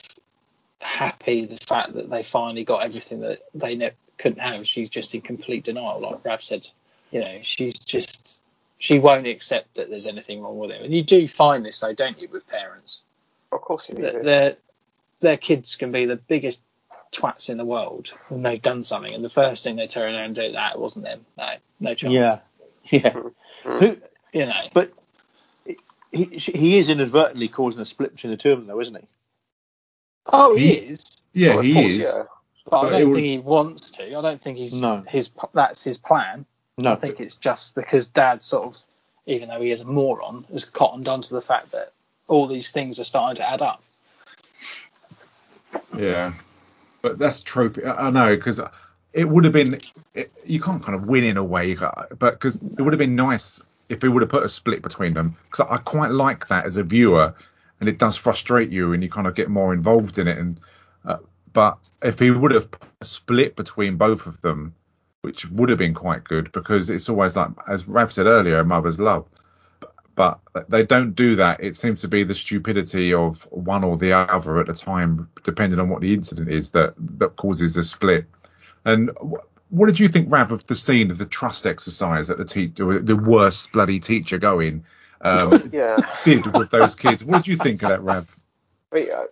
happy the fact that they finally got everything that they ne- couldn't have. She's just in complete denial, like Rav said. You know, she's just she won't accept that there's anything wrong with him. And you do find this, though, don't you, with parents? Of course you do. Their their kids can be the biggest twats in the world when they've done something, and the first thing they turn around and do, that it wasn't them. No, no chance. Yeah, yeah. Who, you know? But he he is inadvertently causing a split between the two of them, though, isn't he? Oh, he, he is. Yeah, well, he course, is. Yeah. But, but I don't would... think he wants to. I don't think he's no. his. That's his plan. No, I think but... it's just because Dad sort of, even though he is a moron, has cottoned onto the fact that all these things are starting to add up. Yeah, but that's trope. I know, because it would have been it, you can't kind of win in a way, but because it would have been nice if they would have put a split between them, because I quite like that as a viewer, and it does frustrate you, and you kind of get more involved in it. And uh, but if he would have put a split between both of them, which would have been quite good, because it's always like, as Rav said earlier, mother's love. But they don't do that. It seems to be the stupidity of one or the other at the time, depending on what the incident is, that, that causes the split. And what did you think, Rav, of the scene of the trust exercise that the te- the worst bloody teacher going um, yeah. did with those kids? What did you think of that, Rav? But, uh,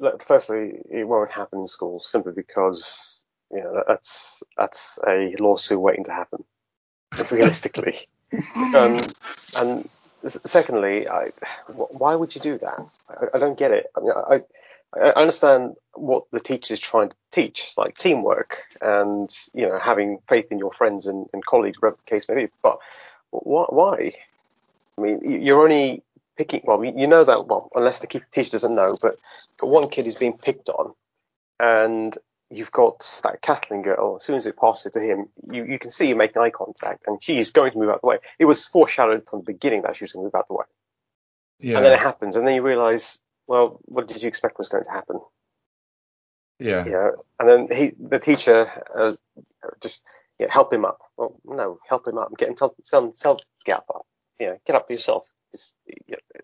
look, firstly, it won't happen in school, simply because you know that's that's a lawsuit waiting to happen, realistically. um, and secondly, I, why would you do that? I, I don't get it. I mean, I, I understand what the teacher is trying to teach, like teamwork and you know having faith in your friends and, and colleagues, whatever the case may be. But wh- why? I mean, you're only picking. Well, you know that. Well, unless the teacher doesn't know, but one kid is being picked on, and you've got that Kathleen girl. As soon as it passes to him, you, you can see you making eye contact, and she's going to move out the way. It was foreshadowed from the beginning that she was going to move out the way. Yeah. And then it happens, and then you realise, well, what did you expect was going to happen? Yeah. Yeah. You know? And then he, the teacher, uh, just yeah, help him up. Well, no, help him up. Get him, tell, tell him, tell get up. You know, get up yourself. It's,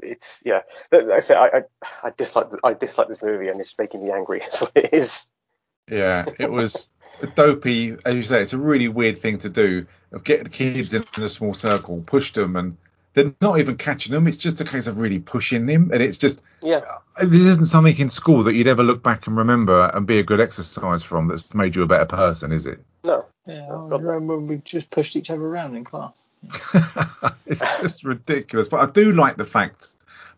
it's yeah. Like I say, I, I, I dislike, I dislike this movie, and it's making me angry. That's what it is. Yeah, it was a dopey, as you say. It's a really weird thing to do, of getting kids in a small circle, push them, and they're not even catching them. It's just a case of really pushing them, and it's just yeah. This isn't something in school that you'd ever look back and remember and be a good exercise from. That's made you a better person, is it? No. Yeah, I remember we just pushed each other around in class. It's just ridiculous. But I do like the fact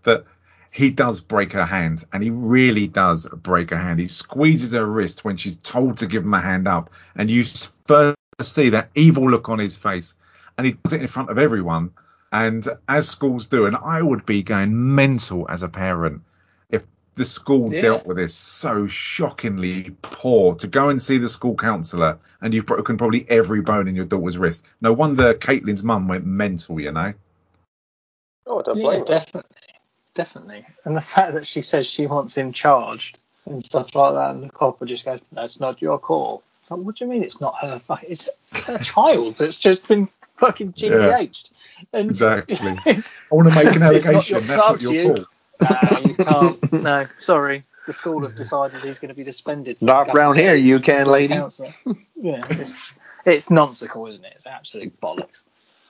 that he does break her hand, and he really does break her hand. He squeezes her wrist when she's told to give him a hand up, and you first see that evil look on his face, and he does it in front of everyone, and as schools do. And I would be going mental as a parent if the school yeah. dealt with this so shockingly poor. To go and see the school counsellor, and you've broken probably every bone in your daughter's wrist. No wonder Caitlin's mum went mental, you know. Oh, I don't blame yeah, definitely. Definitely. And the fact that she says she wants him charged and stuff like that, and the cop will just go, no, it's not your call. It's like, what do you mean it's not her? It's, it's her child that's just been fucking G B H'd. Yeah, and exactly. I want to make an allegation. That's not your you. call. No, you can't. No, sorry. The school have decided he's going to be suspended. Not round here, you can, lady. Counselor. Yeah, it's, it's nonsensical, isn't it? It's absolute bollocks.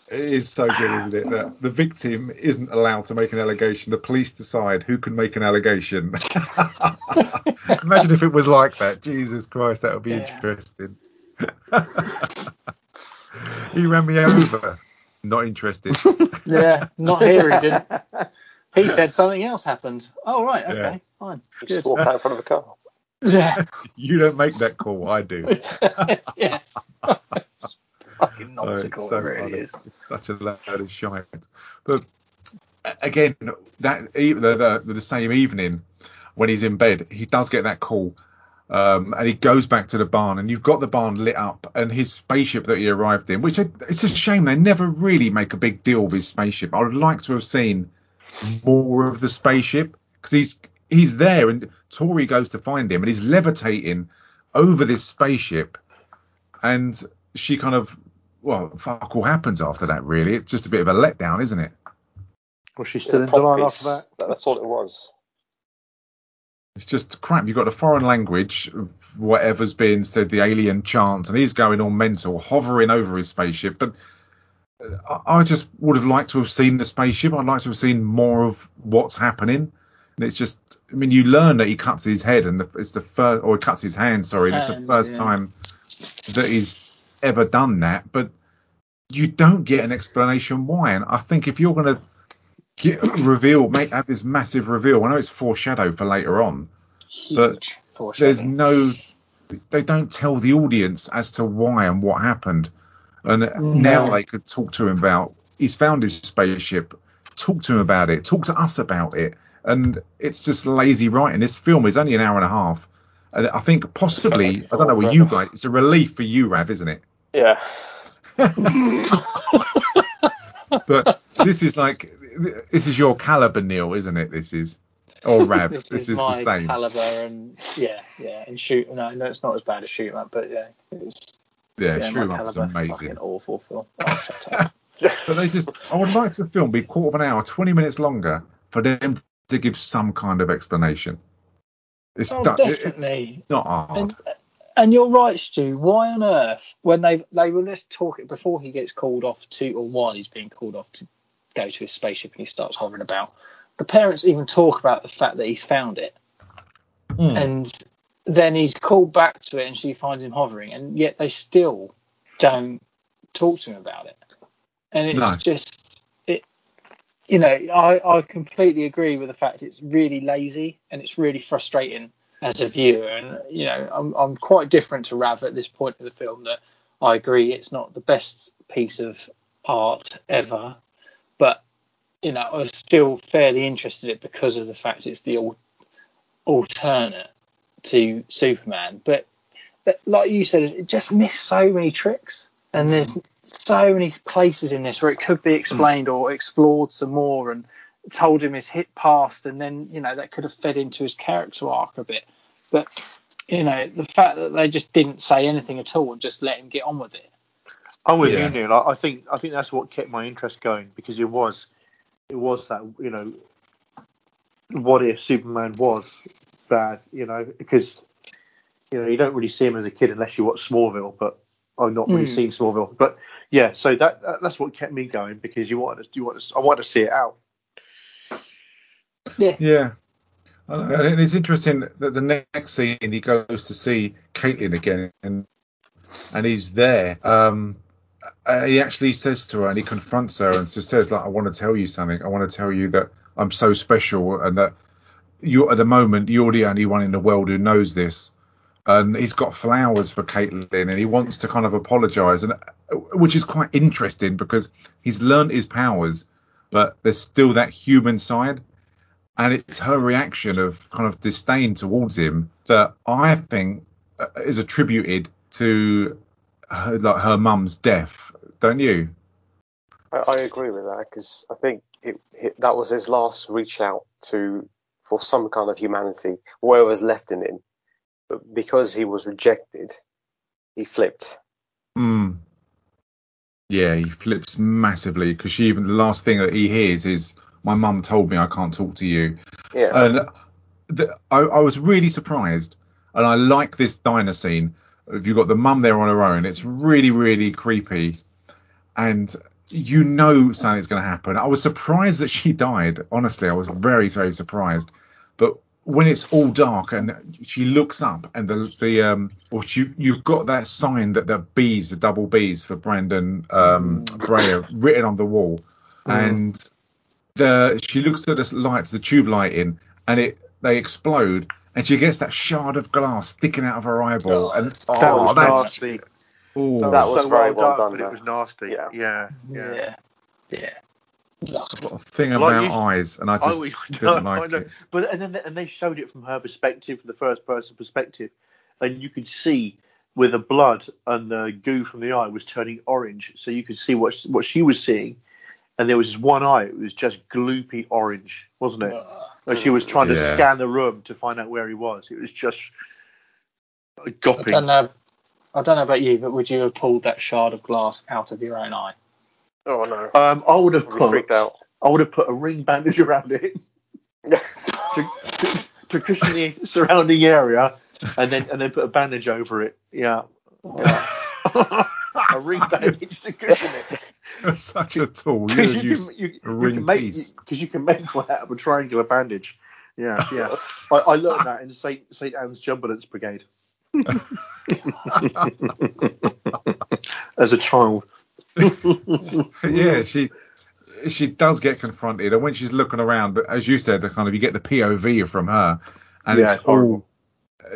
It is so good, isn't it, that the victim isn't allowed to make an allegation. The police decide who can make an allegation. Imagine if it was like that. Jesus Christ, that would be yeah. interesting. He ran me over. Not interested. Yeah, not here, he didn't. He said something else happened. Oh, right, okay, yeah. fine. Good. Just walked out in front of a car. Yeah. You don't make that call, I do. Yeah. Fucking nonsensical, oh, it really funny. Is. It's such a load of shite. But again, that the, the, the same evening when he's in bed, he does get that call, um, and he goes back to the barn, and you've got the barn lit up, and his spaceship that he arrived in, which I, it's a shame they never really make a big deal of his spaceship. I would like to have seen more of the spaceship, because he's he's there, and Tori goes to find him, and he's levitating over this spaceship, and she kind of, well, fuck all happens after that, really. It's just a bit of a letdown, isn't it? Well, she still in the line after that. That's all it was. It's just crap. You've got a foreign language, whatever's being said, the alien chant, and he's going all mental, hovering over his spaceship. But I, I just would have liked to have seen the spaceship. I'd like to have seen more of what's happening. And it's just, I mean, you learn that he cuts his head, and the, it's the first, or he cuts his hand, sorry, and it's the first yeah. time that he's ever done that, but you don't get an explanation why. And I think if you're going to reveal, make have this massive reveal, I know it's foreshadowed for later on, huge, but there's no, they don't tell the audience as to why and what happened. And no. Now they could talk to him about, he's found his spaceship, talk to him about it, talk to us about it. And it's just lazy writing. This film is only an hour and a half, I think possibly, I don't know, well, you guys, it's a relief for you, Rav, isn't it? Yeah. But this is like, this is your caliber, Neil, isn't it? This is, or Rav, this, this is, is the same caliber, and yeah, yeah, and shoot. No, no, it's not as bad as shoot up, but yeah, it's, yeah, yeah, shoot up's amazing. An awful film. Oh, shut up. But they just, I would like to film be a quarter of an hour, twenty minutes longer for them to give some kind of explanation. It's oh, du- definitely it's not hard. And, and you're right, Stu. Why on earth, when they they were just talking before he gets called off to, or while he's being called off to go to his spaceship and he starts hovering about, the parents even talk about the fact that he's found it, mm. and then he's called back to it, and she finds him hovering, and yet they still don't talk to him about it. And it's no. just, it, you know, I, I completely agree with the fact it's really lazy and it's really frustrating as a viewer. And, you know, I'm I'm quite different to Rav at this point in the film, that I agree it's not the best piece of art ever. But, you know, I was still fairly interested in it because of the fact it's the al- alternate to Superman. But, but like you said, it just missed so many tricks. And there's so many places in this where it could be explained or explored some more and told him his hit past, and then, you know, that could have fed into his character arc a bit. But, you know, the fact that they just didn't say anything at all and just let him get on with it. I'm with yeah. you, Neil. I think I think that's what kept my interest going, because it was it was that, you know, what if Superman was bad, you know, because, you know, you don't really see him as a kid unless you watch Smallville, but I've not really mm. seen Smallville, but yeah, so that, that that's what kept me going, because you wanted to, you wanted to, I wanted to see it out. Yeah, yeah, and it's interesting that the next scene he goes to see Caitlin again, and and he's there. Um, he actually says to her, and he confronts her, and just says, like, I want to tell you something. I want to tell you that I'm so special, and that you at the moment you're the only one in the world who knows this. And he's got flowers for Caitlin, and he wants to kind of apologise, and which is quite interesting because he's learnt his powers, but there's still that human side, and it's her reaction of kind of disdain towards him that I think is attributed to her, like her mum's death. Don't you? I, I agree with that, because I think it, it, that was his last reach out to for some kind of humanity, whatever was left in him. But because he was rejected, he flipped. Mm. Yeah, he flips massively, because she even the last thing that he hears is, "My mum told me I can't talk to you." Yeah. And the, I, I was really surprised, and I like this diner scene. If you've got the mum there on her own, it's really, really creepy, and you know something's going to happen. I was surprised that she died. Honestly, I was very, very surprised, but. When it's all dark and she looks up and the, the um, or she, you've got that sign that the B's, the double B's for Brandon um, Breyer written on the wall, mm. and the she looks at the lights, the tube lighting, and it they explode, and she gets that shard of glass sticking out of her eyeball, and that oh, was that's nasty. Ooh. That was, that was so very well done, done but it was nasty. Yeah, yeah, yeah. yeah. yeah. I've got a thing about like you, eyes, and I just I, I didn't know, like it. But and then they, and they showed it from her perspective, from the first person perspective, and you could see where the blood and the goo from the eye was turning orange, so you could see what what she was seeing, and there was this one eye, it was just gloopy orange, wasn't it? Like she was trying yeah. to scan the room to find out where he was. It was just gopping. I don't know, I don't know about you, but would you have pulled that shard of glass out of your own eye? Oh no! Um, I would have put. Freaked out. I would have put a ring bandage around it to, to, to cushion the surrounding area, and then and then put a bandage over it. Yeah, yeah. A ring bandage to cushion it. That's such a tool. You, you, use can, you, a ring you can make piece because you, you can make one out of a triangular bandage. Yeah, yeah. I, I learned that in Saint Saint Anne's Jumbulance Brigade as a child. Yeah, she she does get confronted, and when she's looking around, but as you said, the kind of you get the P O V from her, and yeah, it's all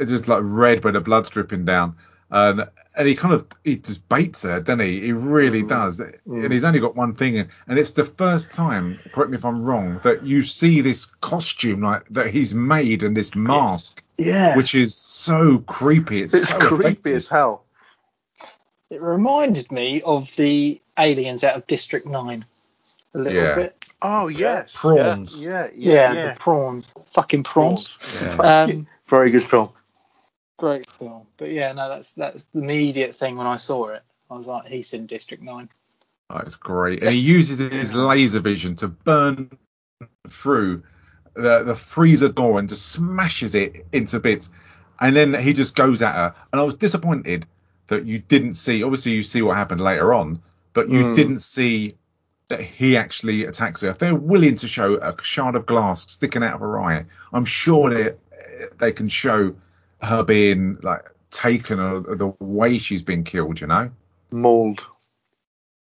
it's just like red where the blood's dripping down, um, and he kind of he just baits her, doesn't he? He really mm. does, mm. and he's only got one thing, and it's the first time. Correct me if I'm wrong, that you see this costume like that he's made and this mask. Yeah. Which is so creepy. It's, it's so creepy effective. As hell. It reminded me of the aliens out of District Nine a little yeah. bit. Oh, yes. Prawns. Yeah, yeah, yeah, yeah, yeah. The prawns. Fucking prawns. prawns. Yeah. Um, Very good film. Great film. But yeah, no, that's that's the immediate thing when I saw it. I was like, he's in District Nine. Oh, it's great. And he uses his laser vision to burn through the, the freezer door and just smashes it into bits. And then he just goes at her. And I was disappointed that you didn't see, obviously you see what happened later on, but you mm. didn't see that he actually attacks her. If they're willing to show a shard of glass sticking out of her eye, I'm sure that they can show her being like taken or the way she's been killed, you know? Mauled.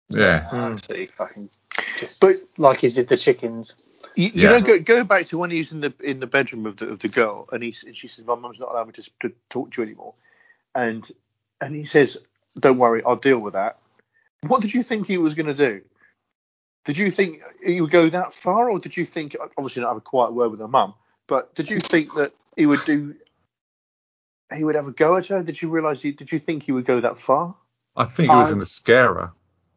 Yeah. Absolutely fucking just but, like he did the chickens. You, you yeah. know, go, go back to when he's in the in the bedroom of the of the girl, and he and she says, "My mum's not allowing me to, to talk to you anymore," and and he says, "Don't worry, I'll deal with that." What did you think he was going to do? Did you think he would go that far, or did you think, obviously not have a quiet word with her mum, but did you think that he would do? He would have a go at her. Did you realise? Did you think he would go that far? I think he was going to scare her.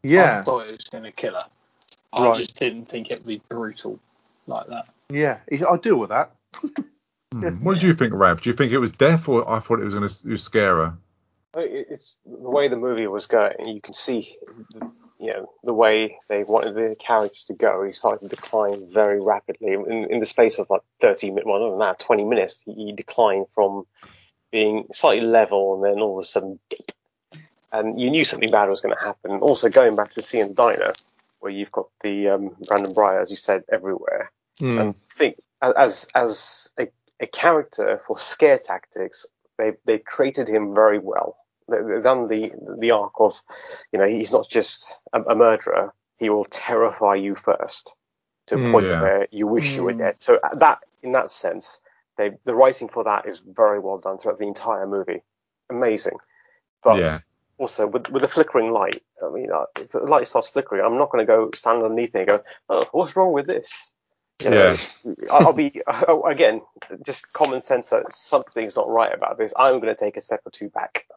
Yeah, I thought it was going to kill her. I right. just didn't think it would be brutal like that. Yeah, I'll deal with that. mm. What did you think, Rav? Do you think it was death, or I thought it was going to scare her? It's the way the movie was going. You can see, you know, the way they wanted the character to go. He started to decline very rapidly in, in the space of like thirty minutes. Well, not than that, twenty minutes. He declined from being slightly level, and then all of a sudden, deep. And you knew something bad was going to happen. Also, going back to seeing the diner, where you've got the um, Brandon Breyer, as you said, everywhere. Mm. And I think as as a, a character for scare tactics, they they created him very well. They, they've done the the arc of, you know, he's not just a, a murderer. He will terrify you first to a point yeah. where you wish mm. you were dead. So that, in that sense, they the writing for that is very well done throughout the entire movie. Amazing. But yeah. Also, with with the flickering light, I mean, uh, if the light starts flickering, I'm not going to go stand underneath it and go, "Oh, what's wrong with this?" You know, yeah. I'll be uh, again, just common sense that something's not right about this. I'm going to take a step or two back.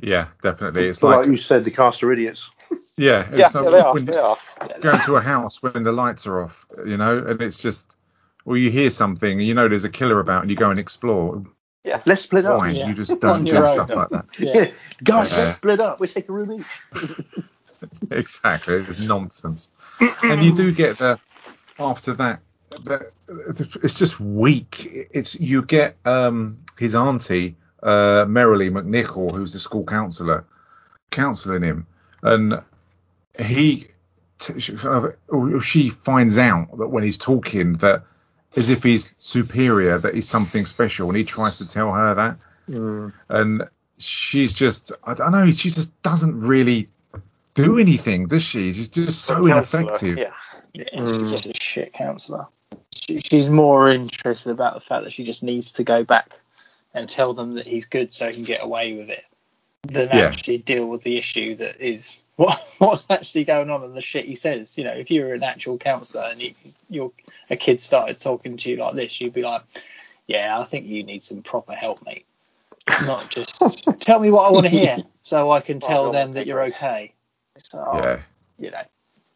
Yeah, definitely. It's like, like you said, the cast are idiots. Yeah, it's yeah, like yeah, they are. They are. Going to a house when the lights are off, you know, and it's just, well, you hear something, and you know there's a killer about, and you go and explore. Yeah. Let's split up. Why? Yeah. You just don't do own, stuff no. like that. Yeah. Yeah. Guys, yeah. let's split up. We take a room each. Exactly. It's nonsense. And you do get the after that. The, it's just weak. It's you get um, his auntie uh, Merrily McNichol, who's the school counsellor, counselling him, and he t- she, she finds out that when he's talking that. As if he's superior, that he's something special, and he tries to tell her that. Mm. And she's just, I don't know, she just doesn't really do anything, does she? She's just so counselor. Ineffective. Yeah, yeah mm. she's just a shit counsellor. She, she's more interested about the fact that she just needs to go back and tell them that he's good so he can get away with it, than yeah. actually deal with the issue that is what what's actually going on and the shit he says. You know, if you were an actual counsellor and you, your a kid started talking to you like this, you'd be like, "Yeah, I think you need some proper help, mate. Not just tell me what I want to hear, so I can tell oh, them that you're okay." So yeah. you know,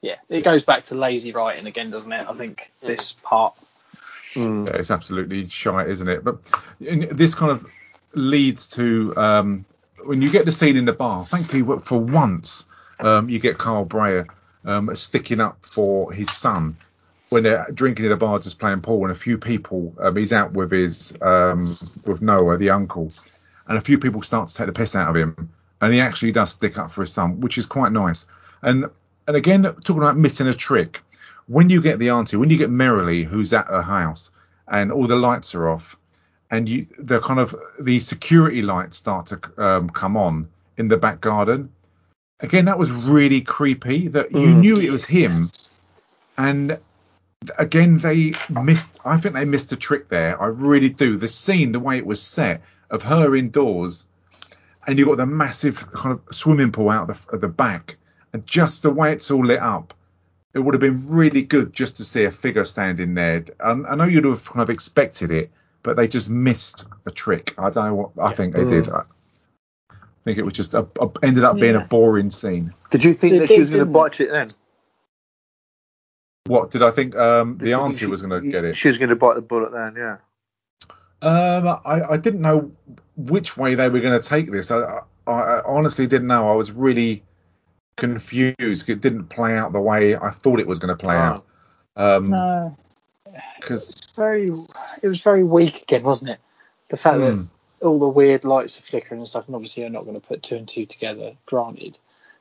yeah, it yeah. goes back to lazy writing again, doesn't it? I think yeah. this part. Mm. Yeah, it's absolutely shite, isn't it? But this kind of leads to. Um, When you get the scene in the bar, thankfully for once, um, you get Kyle Breyer um, sticking up for his son when they're drinking in a bar, just playing pool. And a few people, um, he's out with his um, with Noah, the uncle, and a few people start to take the piss out of him, and he actually does stick up for his son, which is quite nice. And and again, talking about missing a trick, when you get the auntie, when you get Merrily, who's at her house, and all the lights are off. And you, the kind of the security lights start to um, come on in the back garden. Again, that was really creepy. That you mm. knew it was him, and again they missed. I think they missed a trick there. I really do. The scene, the way it was set, of her indoors, and you got the massive kind of swimming pool out of the, of the back, and just the way it's all lit up. It would have been really good just to see a figure standing there. And I know you'd have kind of expected it. but they just missed a trick. I don't know what I yeah. think they did. I think it was just a, a, ended up being yeah. a boring scene. Did you think did that she was going to botch it then? What did I think? Um, did the auntie think she, was going to get it. She was going to bite the bullet then, yeah. Um, I, I didn't know which way they were going to take this. I, I, I honestly didn't know. I was really confused. It didn't play out the way I thought it was going to play oh. out. Um, no, because it's very, it was very weak again, wasn't it? The fact mm. that all the weird lights are flickering and stuff, and obviously I'm not going to put two and two together, granted.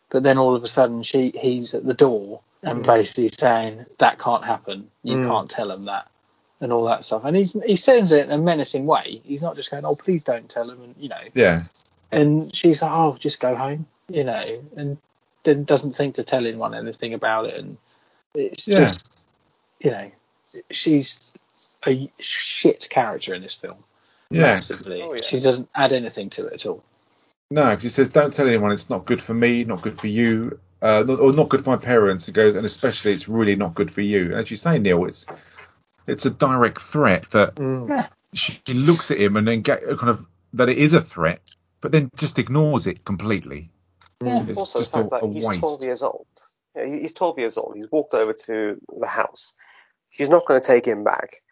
But then all of a sudden, she he's at the door and mm. basically saying that can't happen. You mm. can't tell him that. And all that stuff, and he's he says it in a menacing way. He's not just going, "Oh, please don't tell him," and you know. Yeah. And she's like, "Oh, just go home," you know, and then doesn't think to tell anyone anything about it, and it's yeah. just, you know, she's a shit character in this film. Yeah. Massively, oh, yeah. she doesn't add anything to it at all. No, she says, "Don't tell anyone. It's not good for me. Not good for you. Uh, not, or not good for my parents." It goes, and especially, it's really not good for you. And as you say, Neil, it's. It's a direct threat that mm. she looks at him and then get kind of that it is a threat, but then just ignores it completely. Yeah, it's also just the fact a, a that he's waste. twelve years old. Yeah, he's twelve years old. He's walked over to the house. She's not going to take him back.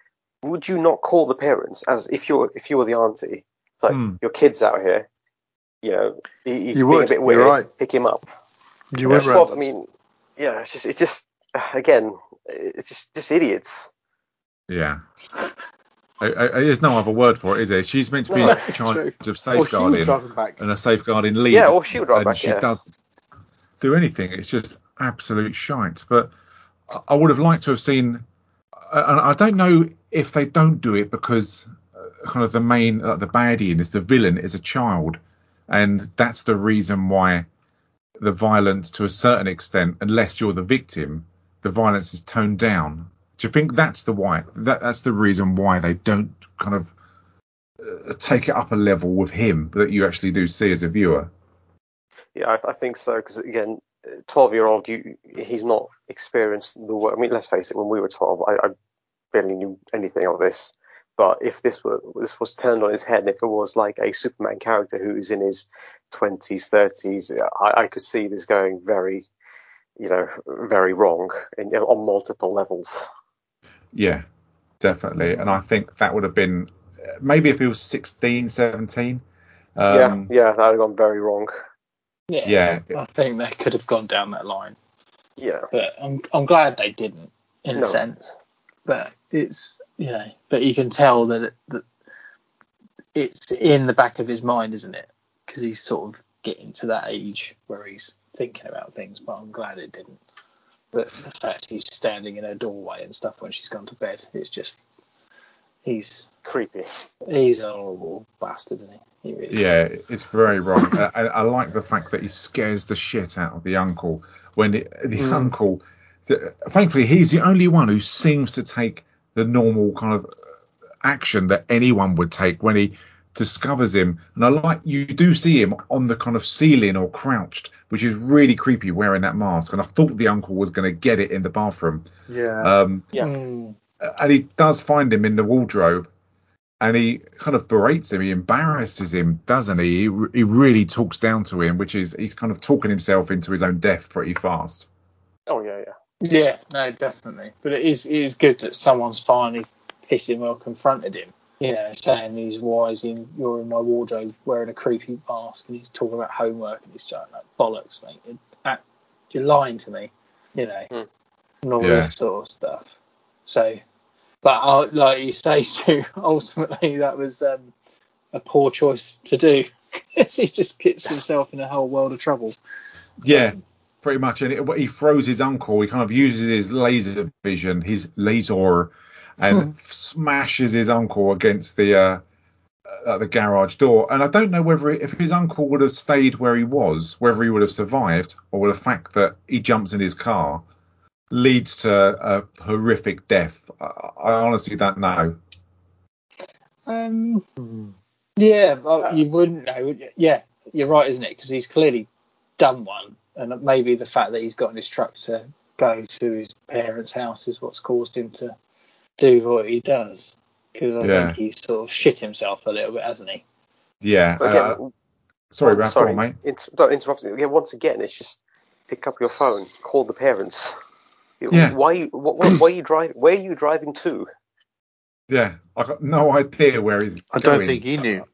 Would you not call the parents as if you're if you were the auntie? It's like mm. your kid's out here. You know, he, he's you being would. a bit weird. Right. Pick him up. You, you would. Know, twelve, I mean, yeah, it's just it's just again, it's just just idiots. Yeah, I, I, there's no other word for it, is there? She's meant to be no, in charge true. of safeguarding and a safeguarding lead. Yeah, or she would drive back. She yeah. doesn't do anything. It's just absolute shite. But I, I would have liked to have seen, and I don't know if they don't do it because kind of the main, like the baddie in this, the villain is a child, and that's the reason why the violence, to a certain extent, unless you're the victim, the violence is toned down. Do you think that's the why? That, that's the reason why they don't kind of uh, take it up a level with him that you actually do see as a viewer? Yeah, I, I think so. Because again, twelve-year-old, you, he's not experienced the world. I mean, let's face it. When we were twelve, I, I barely knew anything of this. But if this were this was turned on his head, and if it was like a Superman character who's in his twenties, thirties, I, I could see this going very, you know, very wrong in, on multiple levels. Yeah, definitely. And I think that would have been maybe if he was sixteen, seventeen. Um, yeah, yeah, that would have gone very wrong. Yeah, yeah, I think they could have gone down that line. Yeah, but I'm I'm glad they didn't in no. a sense. But it's you know, but you can tell that, it, that it's in the back of his mind, isn't it? Because he's sort of getting to that age where he's thinking about things. But I'm glad it didn't. But the fact he's standing in her doorway and stuff when she's gone to bed, it's just, he's creepy. He's a horrible bastard, isn't he? He really yeah, is. It's very wrong. I, I like the fact that he scares the shit out of the uncle. When the, the mm. uncle, the, thankfully, he's the only one who seems to take the normal kind of action that anyone would take when he discovers him. And I like, you do see him on the kind of ceiling or crouched, which is really creepy wearing that mask. And I thought the uncle was going to get it in the bathroom. Yeah. Um, yeah. Mm. And he does find him in the wardrobe, and he kind of berates him. He embarrasses him, doesn't he? He, re- he really talks down to him, which is he's kind of talking himself into his own death pretty fast. Oh, yeah, yeah. Yeah, no, definitely. But it is, it is good that someone's finally pissed him well, confronted him. You know, saying he's wise in you're in my wardrobe wearing a creepy mask, and he's talking about homework, and he's just like, bollocks, mate. You're, you're lying to me, you know, mm. and all yeah. this sort of stuff. So, but I, like you say, Stu, ultimately that was um, a poor choice to do. He just gets himself in a whole world of trouble. Yeah, um, pretty much. And it, he throws his uncle. He kind of uses his laser vision, his laser. And hmm. smashes his uncle against the uh, uh, the garage door. And I don't know whether it, if his uncle would have stayed where he was, whether he would have survived, or the fact that he jumps in his car leads to a horrific death. I, I honestly don't know. Um, yeah, well, you wouldn't know. Would you? Yeah, you're right, isn't it? Because he's clearly done one, and maybe the fact that he's got in his truck to go to his parents' house is what's caused him to do what he does. because I yeah. think he's sort of shit himself a little bit, hasn't he? Yeah. Again, uh, sorry, Raphael, sorry, mate. Inter- don't interrupt me. Again, once again, it's just pick up your phone, call the parents. Yeah. Why? What, what, why are you driving? Where are you driving to? Yeah, I got no idea where he's. I going. Don't think he knew.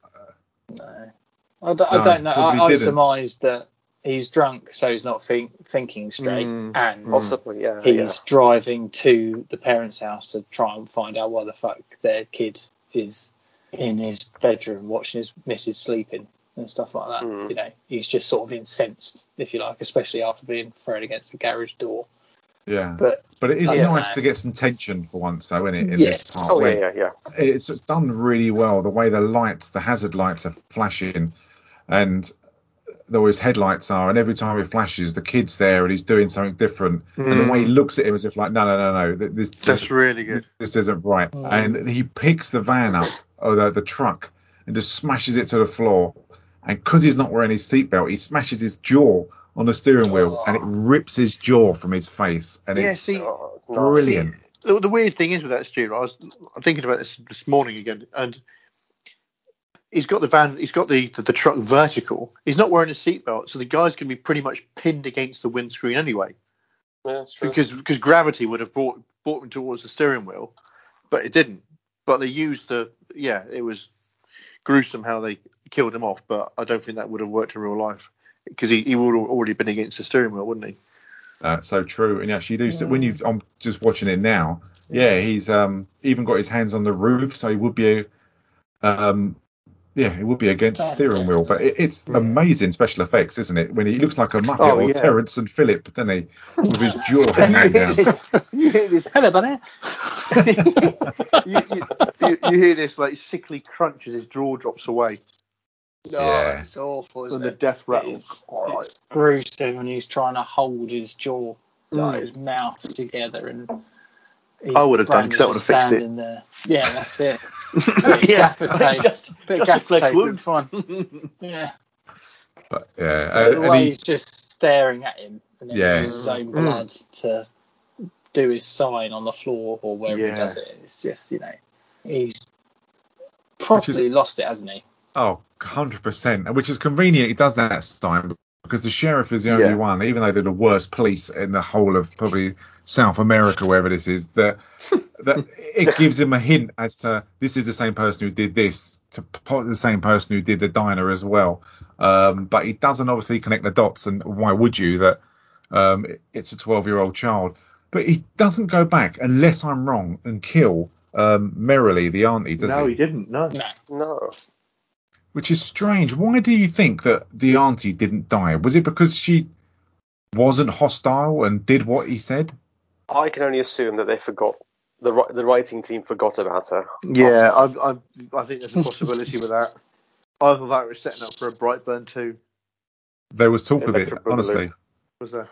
No, I, d- no, I don't know. I, I surmise that he's drunk, so he's not think- thinking straight, mm, and possibly, yeah, he's yeah. driving to the parents' house to try and find out why the fuck their kid is in his bedroom watching his missus sleeping and stuff like that. Mm. You know, he's just sort of incensed, if you like, especially after being thrown against the garage door. Yeah, but, but it is yeah, nice man. to get some tension for once, though, isn't it? In yes. this part, oh yeah, yeah, yeah. It's done really well. The way the lights, the hazard lights, are flashing, and the way his headlights are, and every time it flashes, the kid's there and he's doing something different. Mm. And the way he looks at him as if like, no, no, no, no, this that's this, really good. This isn't right. Mm. And he picks the van up, or the, the truck, and just smashes it to the floor. And because he's not wearing his seatbelt, he smashes his jaw on the steering wheel, oh. and it rips his jaw from his face, and yeah, it's see, brilliant. See, the, the weird thing is with that, Stu, I was thinking about this this morning again, and he's got the van, he's got the, the, the truck vertical. He's not wearing a seatbelt, so the guy's going to be pretty much pinned against the windscreen anyway. Yeah, that's true. Because because gravity would have brought brought him towards the steering wheel, but it didn't. But they used the yeah, it was gruesome how they killed him off, but I don't think that would have worked in real life. Because he, he would have already been against the steering wheel, wouldn't he? That's uh, so true. And actually, you do. Yeah. When you, I'm just watching it now. Yeah, he's um even got his hands on the roof, so he would be, a, um, yeah, he would be against the steering wheel. But it, it's yeah. amazing special effects, isn't it? When he looks like a Muppet oh, or yeah. Terrence and Phillip, doesn't he? With his jaw hanging down. You hear this? Hello, buddy. you, you, you, you hear this like sickly crunch as his jaw drops away. Oh, yeah. It's awful, isn't and it? The death rattle. It's, right. it's gruesome, and he's trying to hold his jaw, mm. like his mouth together, and I would have done because that would have fixed it. There. Yeah, that's it. yeah, gaffer tape, just, bit of gaffer tape would be fine. yeah. But yeah, uh, the way he, he's just staring at him, and then yeah. uses his own blood mm. to do his sign on the floor or wherever yeah. he does it. It's just, you know, he's probably is, lost it, hasn't he? Oh, one hundred percent. Which is convenient. He does that time because the sheriff is the only yeah. one, even though they're the worst police in the whole of probably South America, wherever this is, that that it gives him a hint as to this is the same person who did this, to the same person who did the diner as well. Um, but he doesn't obviously connect the dots, and why would you, that um, it's a twelve-year-old child. But he doesn't go back, unless I'm wrong, and kill um, Merrily, the auntie, does he? No, he didn't, no. No. Which is strange. Why do you think that the auntie didn't die? Was it because she wasn't hostile and did what he said? I can only assume that they forgot. The the writing team forgot about her. Yeah, I I, I think there's a possibility with that. Either that was setting up for a Brightburn two. There was talk of it, honestly. Was there?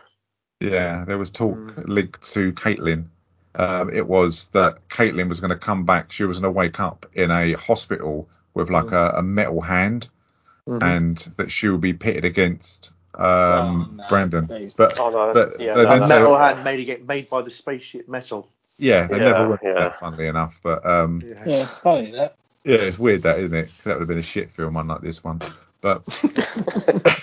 Yeah, there was talk mm. linked to Caitlin. Um, it was that Caitlin was going to come back. She was going to wake up in a hospital with like mm. a, a metal hand, mm-hmm. and that she will be pitted against um, oh, no, Brandon. Please. But, oh, no, but yeah, no, no, metal no. hand made get made by the spaceship metal. Yeah, they yeah, never went yeah. that, funnily enough. But um, yeah, yeah funny that. Yeah, it's weird that, isn't it? That would have been a shit film, one like this one. But, but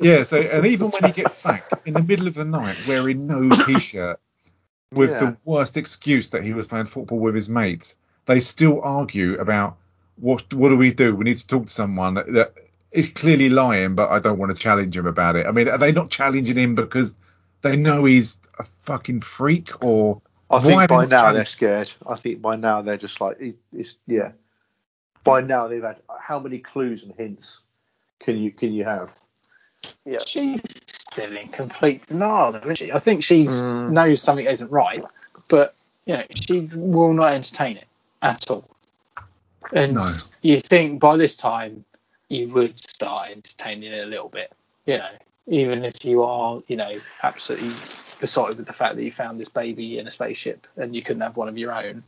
yeah, so and even when he gets back in the middle of the night wearing no t-shirt with yeah. the worst excuse that he was playing football with his mates, they still argue about. What what do we do? We need to talk to someone that, that is clearly lying, but I don't want to challenge him about it. I mean, are they not challenging him because they know he's a fucking freak? Or I think by now they're scared. I think by now they're just like, it's yeah. By now they've had how many clues and hints can you can you have? Yeah, she's still in complete denial, isn't she? I think she mm. knows something isn't right, but you know she will not entertain it at all. And no. you think by this time you would start entertaining it a little bit, you know, even if you are, you know, absolutely besotted with the fact that you found this baby in a spaceship and you couldn't have one of your own.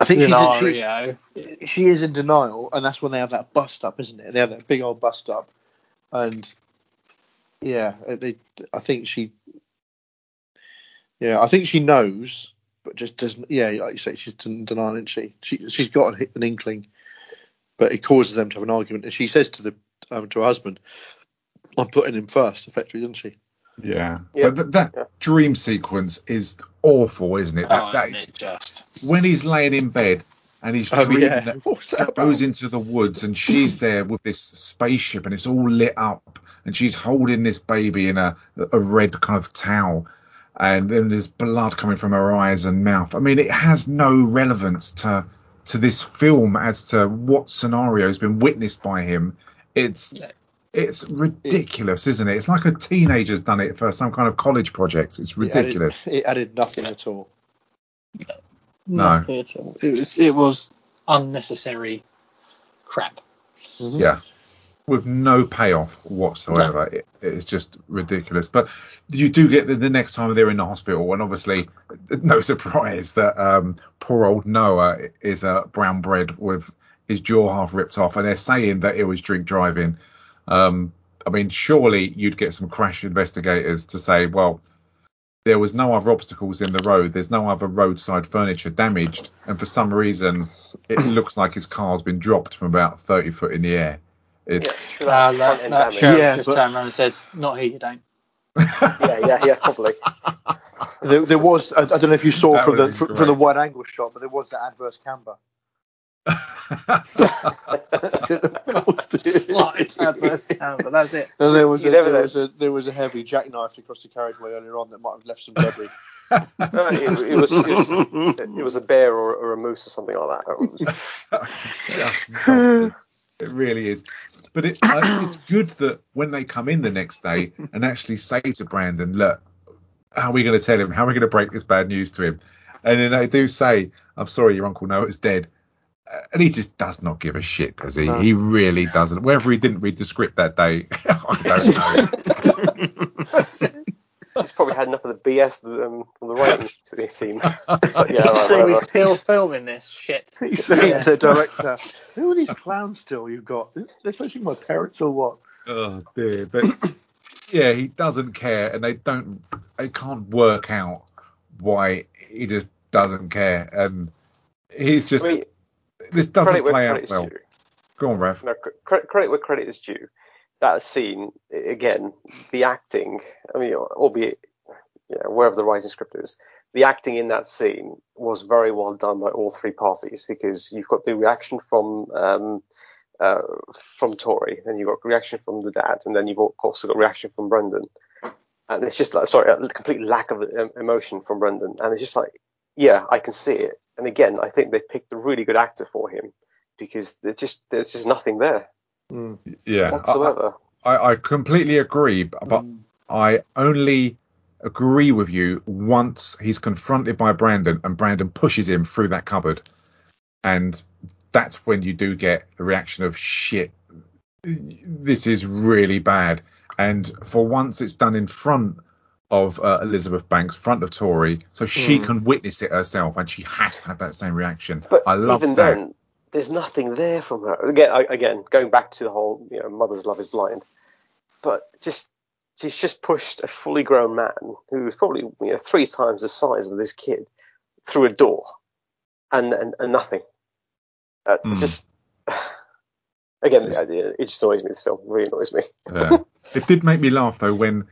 I think scenario. she's in, she, she is in denial, and that's when they have that bust up, isn't it? They have that big old bust up, and yeah, they, I think she, yeah, I think she knows, but just doesn't. Yeah, like you say, she's denying it. She she she's got an inkling, but it causes them to have an argument. And she says to the um, to her husband, "I'm putting him first," effectively, doesn't she? Yeah, yeah. But th- that yeah. dream sequence is awful, isn't it? That, oh, that is, it just when he's laying in bed and he's dreaming oh, yeah. that, that he goes into the woods and she's there with this spaceship and it's all lit up and she's holding this baby in a a red kind of towel and then there's blood coming from her eyes and mouth. I mean, it has no relevance to to this film as to what scenario has been witnessed by him. It's It's ridiculous, it, isn't it? It's like a teenager's done it for some kind of college project. It's ridiculous. It added, it added nothing at all. No. Nothing at all. It was, it was unnecessary crap. Mm-hmm. Yeah. With no payoff whatsoever. No. It, it's just ridiculous. But you do get the, the next time they're in the hospital, and obviously no surprise that um, poor old Noah is uh, brown bread with his jaw half ripped off, and they're saying that it was drink driving. Um, I mean, surely you'd get some crash investigators to say, well, there was no other obstacles in the road. There's no other roadside furniture damaged. And for some reason, it looks like his car's been dropped from about thirty foot in the air. It's yeah, uh, that, that sheriff yeah, just but... turned around and said, not here, you don't. yeah, yeah, yeah, probably. There, there was, I, I don't know if you saw from the, from, from the wide angle shot, but there was that adverse camber. That's it. And there was, a, there, was a, there was a heavy jackknife across the carriageway earlier on that might have left some debris. no, it, it, was, it, was, it was a bear or, or a moose or something like that. Just it really is. But it, uh, it's good that when they come in the next day and actually say to Brandon, look, how are we going to tell him? How are we going to break this bad news to him? And then they do say, I'm sorry, your Uncle Noah is dead. And he just does not give a shit, does he? No. He really doesn't. Whether he didn't read the script that day, I don't know. He's probably had enough of the B S um, on the writing to this team. It's like, yeah, right, so right, right, right. He's still filming this shit. He's yes. The director. Who are these clowns still you've got? They're supposed to be my parents or what? Oh, dear. But, yeah, he doesn't care, and they don't. They can't work out why he just doesn't care. And he's just... Wait. This doesn't play out well. Due. Go on, Rev. No, credit, credit where credit is due. That scene, again, the acting, I mean, albeit yeah, wherever the writing script is, the acting in that scene was very well done by all three parties, because you've got the reaction from um, uh, from Tori, and you've got reaction from the dad, and then you've also got reaction from Brendan. And it's just like, sorry, a complete lack of emotion from Brendan. And it's just like, yeah, I can see it. And again, I think they picked a really good actor for him, because there's just there's just nothing there, mm. yeah, whatsoever. I, I, I completely agree, but mm. I only agree with you once he's confronted by Brandon and Brandon pushes him through that cupboard, and that's when you do get the reaction of shit. This is really bad, and for once it's done in front of uh, Elizabeth Banks, front of Tori, so she mm. can witness it herself, and she has to have that same reaction. But I love even that. Then, there's nothing there from her. Again, I, again, going back to the whole, you know, mother's love is blind. But just, she's just pushed a fully grown man who is probably, you know, three times the size of this kid through a door, and and, and nothing. Uh, mm. It's just. Again, it just annoys me. This film really annoys me. Yeah. It did make me laugh though when.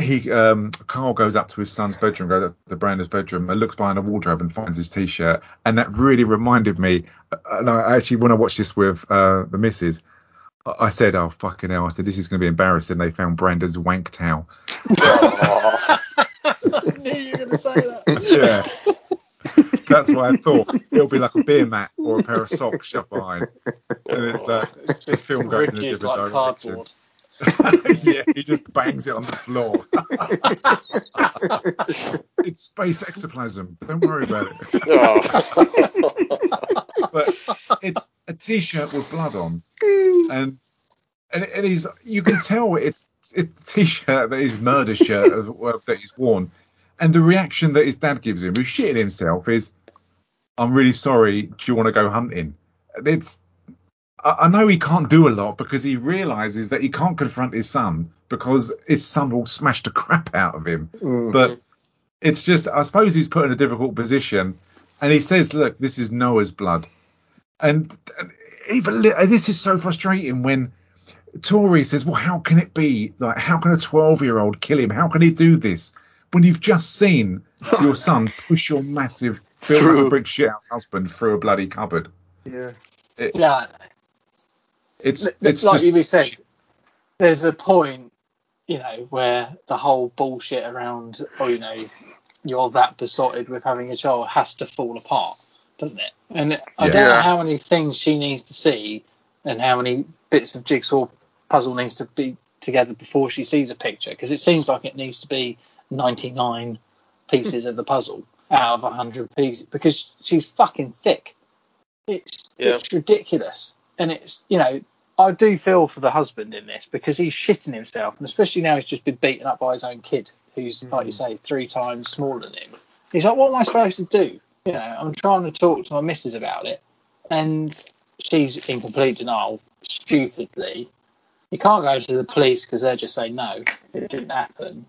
He, um, Kyle goes up to his son's bedroom, goes up to Brandon's bedroom, and looks behind a wardrobe and finds his T-shirt. And that really reminded me. And I actually, when I watched this with uh, the missus, I said, "Oh fucking hell!" I said, "This is going to be embarrassing." They found Brandon's wank towel. I knew you were going to say that. Yeah, that's what I thought. It'll be like a beer mat or a pair of socks shoved behind. And it's like this film goes in a different like direction. Cardboard. Yeah, he just bangs it on the floor. It's space exoplasm. Don't worry about it. Oh. But it's a T-shirt with blood on, and and and he's you can tell it's it's the T-shirt that his murder shirt that he's worn, and the reaction that his dad gives him, who's shitting himself, is, "I'm really sorry. Do you want to go hunting?" It's I know he can't do a lot because he realises that he can't confront his son because his son will smash the crap out of him. Mm-hmm. But it's just, I suppose he's put in a difficult position, and he says, look, this is Noah's blood. And even this is so frustrating when Tori says, well, how can it be? Like, how can a twelve-year-old kill him? How can he do this? When you've just seen your son push your massive build like a brick shit house husband through a bloody cupboard. Yeah. It, yeah. It's, it's, it's like just, you said, there's a point, you know, where the whole bullshit around, oh, you know, you're that besotted with having a child has to fall apart, doesn't it? And I yeah. don't know how many things she needs to see and how many bits of jigsaw puzzle needs to be together before she sees a picture, because it seems like it needs to be ninety-nine pieces of the puzzle out of one hundred pieces, because she's fucking thick. It's yeah. it's ridiculous. And it's, you know, I do feel for the husband in this, because he's shitting himself, and especially now he's just been beaten up by his own kid, who's, mm. like you say, three times smaller than him. He's like, what am I supposed to do? You know, I'm trying to talk to my missus about it, and she's in complete denial, stupidly. You can't go to the police because they're just saying, no, it didn't happen.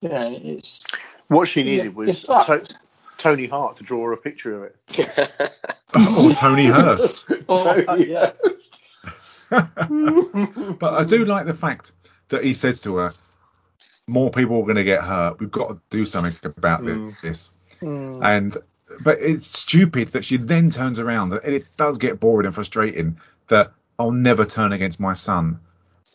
You know, it's... What she needed was to- Tony Hart to draw a picture of it. Or Tony Hirst. Or, Tony yeah. Hirst. But I do like the fact that he says to her, more people are going to get hurt. We've got to do something about mm. this. Mm. And But it's stupid that she then turns around, and it does get boring and frustrating that I'll never turn against my son.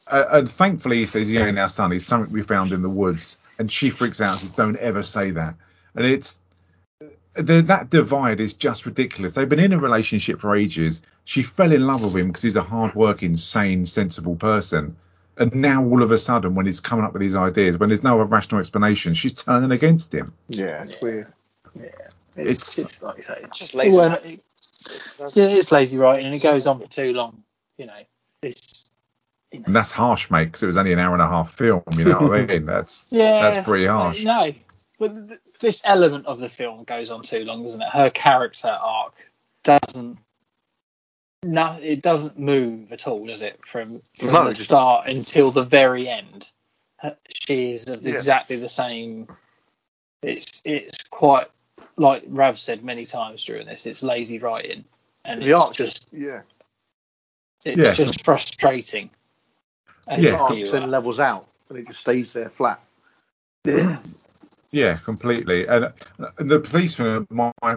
Uh, and thankfully, he says, you know, our son is something we found in the woods. And she freaks out and says, don't ever say that. And it's that divide is just ridiculous. They've been in a relationship for ages. She fell in love with him because he's a hard-working, sane, sensible person. And now all of a sudden, when he's coming up with these ideas, when there's no rational explanation, she's turning against him. Yeah, it's yeah. weird. Yeah. It's, it's like you say, it's just lazy. Well, it, yeah, it's lazy writing, and it goes on for too long. You know, it's, you know. And that's harsh, mate, because it was only an hour and a half film. You know what I mean? That's yeah, that's pretty harsh. No, but th- this element of the film goes on too long, doesn't it? Her character arc doesn't. No, it doesn't move at all, does it? From, from no, the just... start until the very end, she is of yeah. exactly the same. It's it's quite like Rav said many times during this. It's lazy writing, and the it's arc just yeah. It's yeah. just frustrating. And yeah, it then levels out, and it just stays there flat. Yeah, yeah, completely. And, and the policeman,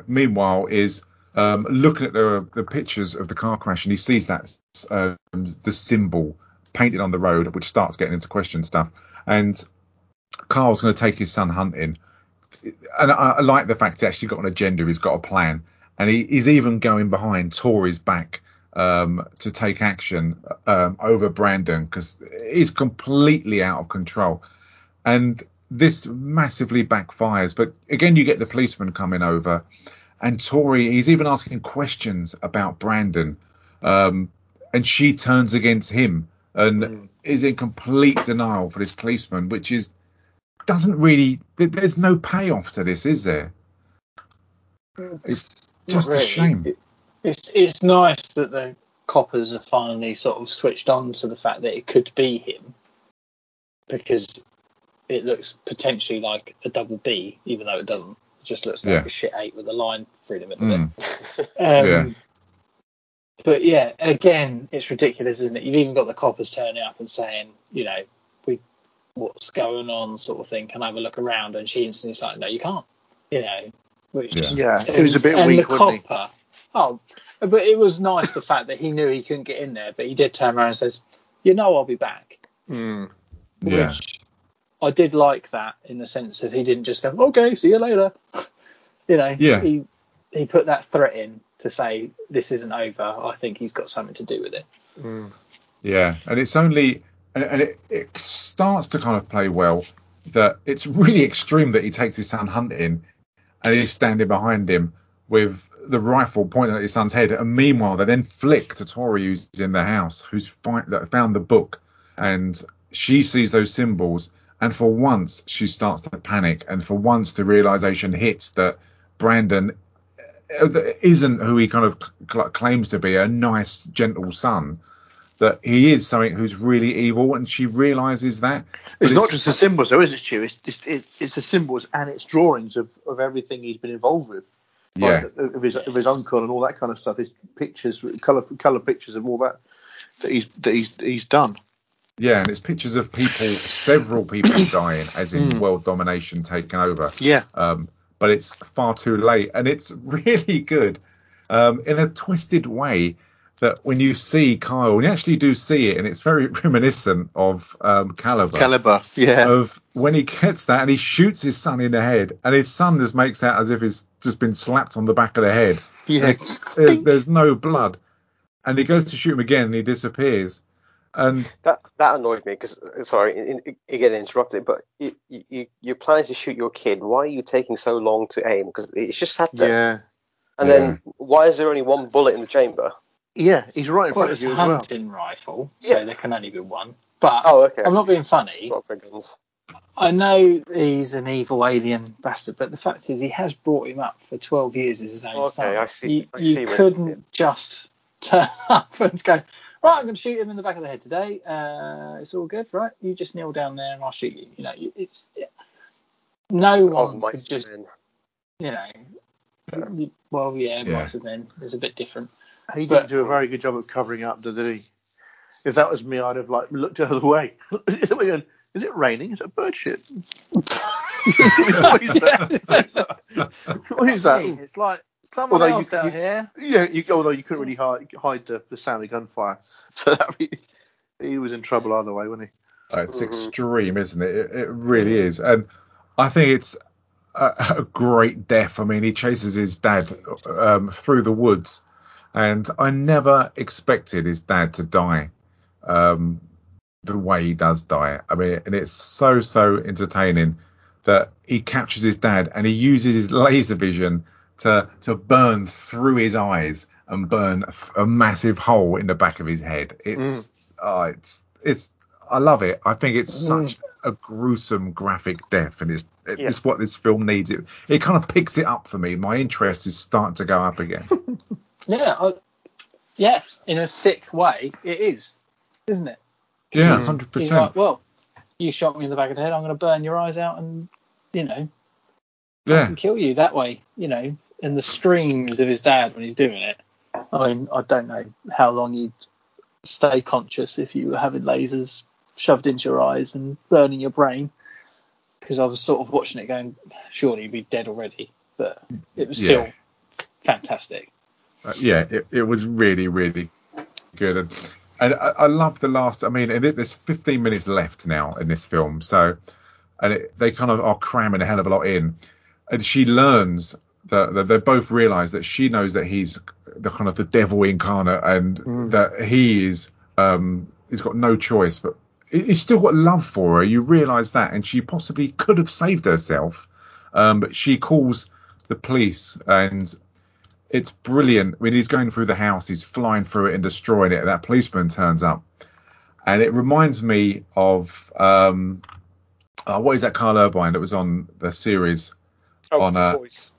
meanwhile, is um, looking at the, the pictures of the car crash, and he sees that um, the symbol painted on the road, which starts getting into question stuff. And Carl's going to take his son hunting, and I, I like the fact he's actually got an agenda. He's got a plan, and he, he's even going behind Tori's back. Um, to take action um, over Brandon, because he's completely out of control, and this massively backfires. But again, you get the policeman coming over, and Tori, he's even asking questions about Brandon, um, and she turns against him and mm. is in complete denial for this policeman, which is doesn't really. There's no payoff to this, is there? It's just really. a shame. It, It's it's nice that the coppers are finally sort of switched on to the fact that it could be him, because it looks potentially like a double B, even though it doesn't. It just looks like yeah. a shit eight with a line through the middle mm. of it. um, yeah. But yeah, again, it's ridiculous, isn't it? You've even got the coppers turning up and saying, you know, we what's going on, sort of thing. Can I have a look around? And she instantly's like, no, you can't. You know, which yeah, yeah. It was a bit and weak, the wasn't copper, it? Oh, but it was nice, the fact that he knew he couldn't get in there, but he did turn around and says, you know, I'll be back. Mm. Yeah. Which I did like that, in the sense of he didn't just go, okay, see you later. You know, yeah. he he put that threat in to say, this isn't over. I think he's got something to do with it. Mm. Yeah, and it's only, and it, it starts to kind of play well, that it's really extreme that he takes his son hunting and he's standing behind him with the rifle pointing at his son's head, and meanwhile they then flick to Tori, who's in the house, who's find, that found the book, and she sees those symbols, and for once she starts to panic, and for once the realization hits that Brandon isn't who he kind of cl- claims to be, a nice, gentle son. that he is something who's really evil, and she realises that. It's, it's not just the symbols, though, is it, Stu? It's, it's, it's the symbols and it's drawings of, of everything he's been involved with. Yeah. Like, of, his, of his uncle and all that kind of stuff. His pictures, colour colour pictures of all that that he's that he's, he's done. Yeah, and it's pictures of people, several people dying, as in mm. world domination taken over. Yeah. Um, but it's far too late, and it's really good um, in a twisted way. That when you see Kyle, you actually do see it, and it's very reminiscent of um, Calibre. Calibre, yeah. Of when he gets that and he shoots his son in the head, and his son just makes out as if he's just been slapped on the back of the head. Yeah. There's, there's no blood, and he goes to shoot him again, and he disappears. And that that annoyed me because sorry, in, in, again interrupted, but it, you you're planning to shoot your kid. Why are you taking so long to aim? Because it's just sat there. Yeah. And yeah. then why is there only one bullet in the chamber? Yeah, he's right in well, front of you as well. It's a hunting rifle, so yeah. there can only be one. But oh, okay. I'm not being funny. I know he's an evil alien bastard, but the fact is he has brought him up for twelve years as his own okay, son. Okay, I see. You, I you see couldn't it. just turn up and go, right, I'm going to shoot him in the back of the head today. Uh, it's all good, right? You just kneel down there and I'll shoot you. You know, it's yeah. no one oh, could just, men. you know, yeah. well, yeah, yeah. mice and men is a bit different. He didn't but, do a very good job of covering up, did he? If that was me, I'd have like looked the other way. Is it raining? Is it bird shit? What is that? What is that? It's like someone although else you, down you, here. Yeah, you, although you couldn't really hide, hide the, the sound of gunfire. So that, he, he was in trouble either way, wasn't he? Oh, it's extreme, isn't it? It, it really is. And I think it's a, a great death. I mean, he chases his dad um, through the woods. And I never expected his dad to die um, the way he does die. I mean, and it's so, so entertaining that he captures his dad and he uses his laser vision to to burn through his eyes and burn a, a massive hole in the back of his head. It's, mm. oh, it's, it's, I love it. I think it's such a gruesome graphic death, and it's it's yeah. what this film needs. It, it kind of picks it up for me. My interest is starting to go up again. Yeah, I, yeah. In a sick way, it is, isn't it? Yeah, one hundred percent. He's like, well, you shot me in the back of the head. I'm going to burn your eyes out, and you know, yeah, I can kill you that way. You know, and the screams of his dad when he's doing it. I mean, I don't know how long you'd stay conscious if you were having lasers shoved into your eyes and burning your brain. Because I was sort of watching it, going, surely you'd be dead already. But it was still yeah. fantastic. Uh, yeah, it, it was really, really good. And, and I, I love the last, I mean, and it, there's fifteen minutes left now in this film. So, and it, they kind of are cramming a hell of a lot in. And she learns that, that they both realise that she knows that he's the kind of the devil incarnate, and mm. that he is, um, he's got no choice, but he's still got love for her. You realise that. And she possibly could have saved herself. Um, but she calls the police, and it's brilliant. I mean, he's going through the house, he's flying through it and destroying it, and that policeman turns up. And it reminds me of, um, oh, what is that Carl Urban that was on the series oh, on uh, boys.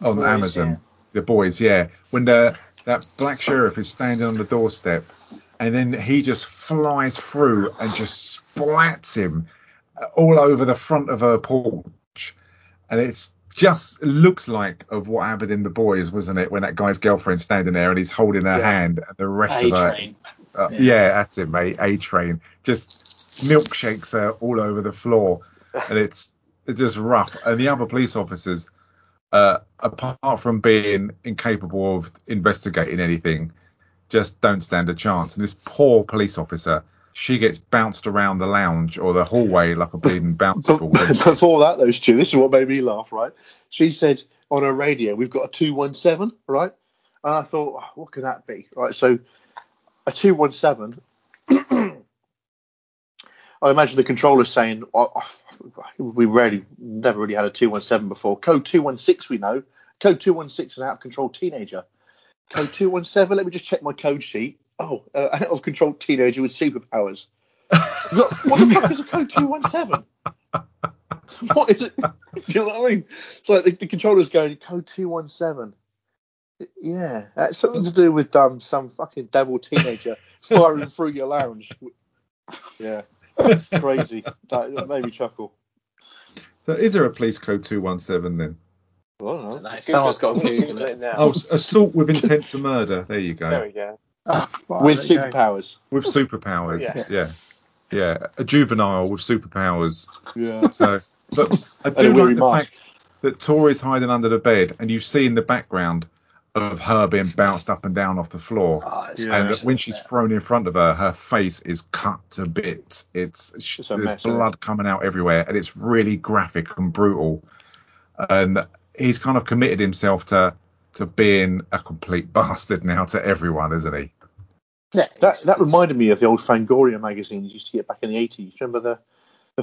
on the boys, Amazon? Yeah. The Boys, yeah. When the that black sheriff is standing on the doorstep, and then he just flies through and just splats him all over the front of her porch. And it's just looks like of what happened in The Boys, wasn't it? When that guy's girlfriend's standing there and he's holding her yeah. hand, and the rest A-train. of her, uh, yeah. yeah, that's it, mate. A-Train just milkshakes her all over the floor, and it's it's just rough. And the other police officers, uh, apart from being incapable of investigating anything, just don't stand a chance. And this poor police officer, she gets bounced around the lounge or the hallway like a bleeding bouncy ball. Before that, though, Stu, this is what made me laugh, right? She said on her radio, we've got a two one seven, right? And I thought, oh, what could that be, right? So a two one seven, I imagine the controller saying, oh, oh, we rarely, never really had a two one seven before. Code two one six, we know. Code two one six, an out-of-control teenager. Code two one seven, let me just check my code sheet. Oh, uh, an out-of-control teenager with superpowers. Look, what the fuck is a code two one seven? What is it? Do you know what I mean? It's like the, the controller's going, code two one seven. Yeah, that's something to do with um, some fucking devil teenager firing through your lounge. Yeah, that's crazy. That, that made me chuckle. So, is there a police code two one seven then? Well, I don't know. Someone's got to Google it now. Oh, assault with intent to murder. There you go. There we go. Oh, wow, with superpowers. Go. With superpowers. Yeah. yeah. Yeah. A juvenile with superpowers. Yeah. So, but I do like the much. fact that Tori's hiding under the bed, and you see in the background of her being bounced up and down off the floor. Oh, yeah. And when she's thrown in front of her, her face is cut to bits. It's, it's there's mess, blood it? coming out everywhere, and it's really graphic and brutal. And he's kind of committed himself to to being a complete bastard now to everyone, isn't he? Yeah, that that reminded me of the old Fangoria magazines you used to get back in the eighties. Remember the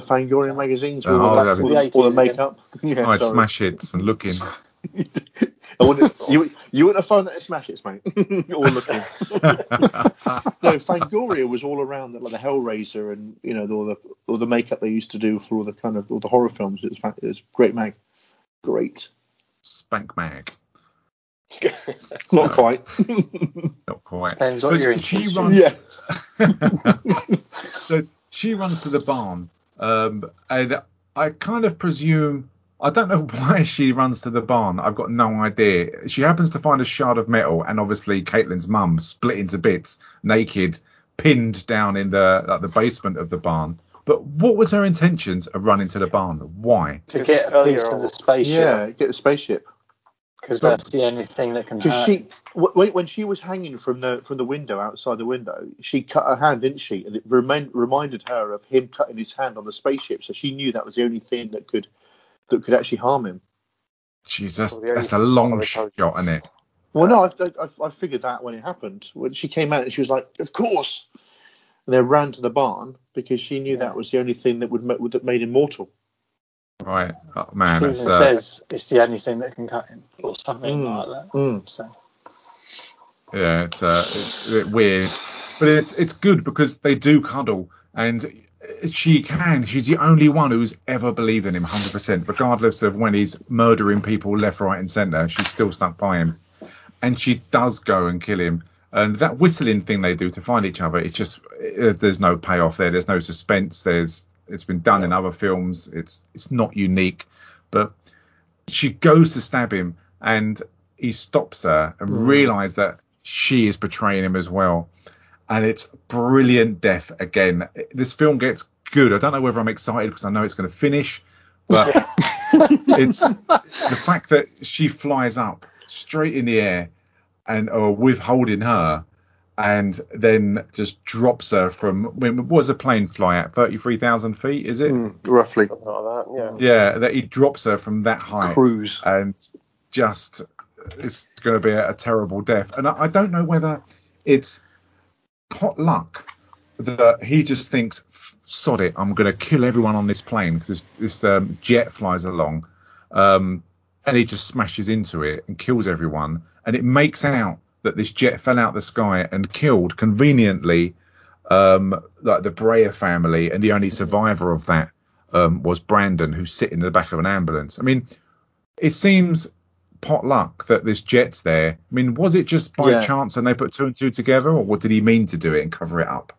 the Fangoria magazines with oh, all, that, all, the, all the makeup? Yeah, I'd sorry. smash hits and looking. I wonder, you, you wouldn't have found that at Smash Hits, mate. All looking. No, Fangoria was all around, like the Hellraiser and you know all the all the makeup they used to do for all the kind of all the horror films. It was, it was great mag, great spank mag. Not quite. Not quite. Depends what you're into. Yeah. So she runs to the barn, um, and I kind of presume. I don't know why she runs to the barn. I've got no idea. She happens to find a shard of metal, and obviously Caitlin's mum split into bits, naked, pinned down in the like, the basement of the barn. But what was her intentions of running to the barn? Why? To get a piece of the spaceship. Yeah, get the spaceship. Because that's the only thing that can hurt. She, w- when she was hanging from the from the window, outside the window, she cut her hand, didn't she? And it remind, reminded her of him cutting his hand on the spaceship. So she knew that was the only thing that could... that could actually harm him. Jesus, well, that's a long shot, isn't it? Well, no, I, I, I figured that when it happened. When she came out, and she was like, "Of course!" And they ran to the barn because she knew yeah. that was the only thing that would that made him mortal. Right, oh, man. She even uh, says it's the only thing that can cut him, or something mm, like that. Mm. So, yeah, it's, uh, it's a bit weird, but it's it's good because they do cuddle and. She can. She's the only one who's ever believed in him one hundred percent, regardless of when he's murdering people left, right and centre. She's still stuck by him. And she does go and kill him. And that whistling thing they do to find each other, it's just it, there's no payoff there. There's no suspense. There's It's been done in other films. It's it's not unique. But she goes to stab him and he stops her and mm. realises that she is betraying him as well. And it's brilliant death again. This film gets good. I don't know whether I'm excited because I know it's going to finish, but it's the fact that she flies up straight in the air and or withholding her and then just drops her from, I mean, what was a plane fly at? thirty-three thousand feet, is it? Mm, roughly. Something like that, yeah. Yeah, that he drops her from that height. Cruise. And just, it's going to be a, a terrible death. And I, I don't know whether it's pot luck that he just thinks, sod it, I'm gonna kill everyone on this plane because this, this um, jet flies along um and he just smashes into it and kills everyone, and it makes out that this jet fell out the sky and killed conveniently um like the Breyer family, and the only survivor of that um was Brandon, who's sitting in the back of an ambulance. I mean, it seems pot luck that this jet's there. I mean, was it just by yeah. chance and they put two and two together, or what did he mean to do it and cover it up?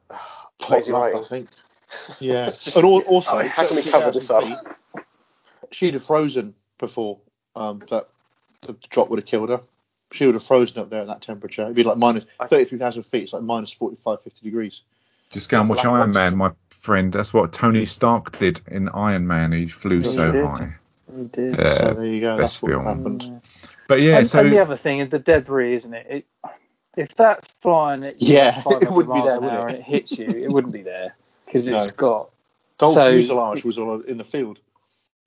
Pot luck, I think. Yeah. Just, and all, also, I mean, how can we cover this up? Feet, she'd have frozen before um, that the drop would have killed her. She would have frozen up there at that temperature. It'd be like minus thirty-three thousand feet. It's like minus forty-five, fifty degrees. Just go and watch Iron Man, my friend. That's what Tony Stark did in Iron Man. He flew yeah, so he high. He did. Yeah, so there you go. That's what film. happened. But yeah, and, so and the other thing is the debris, isn't it? it if that's flying at yeah, it wouldn't be there, would it? And it hits you, it wouldn't be there because no. it's got. The whole fuselage was all in the field.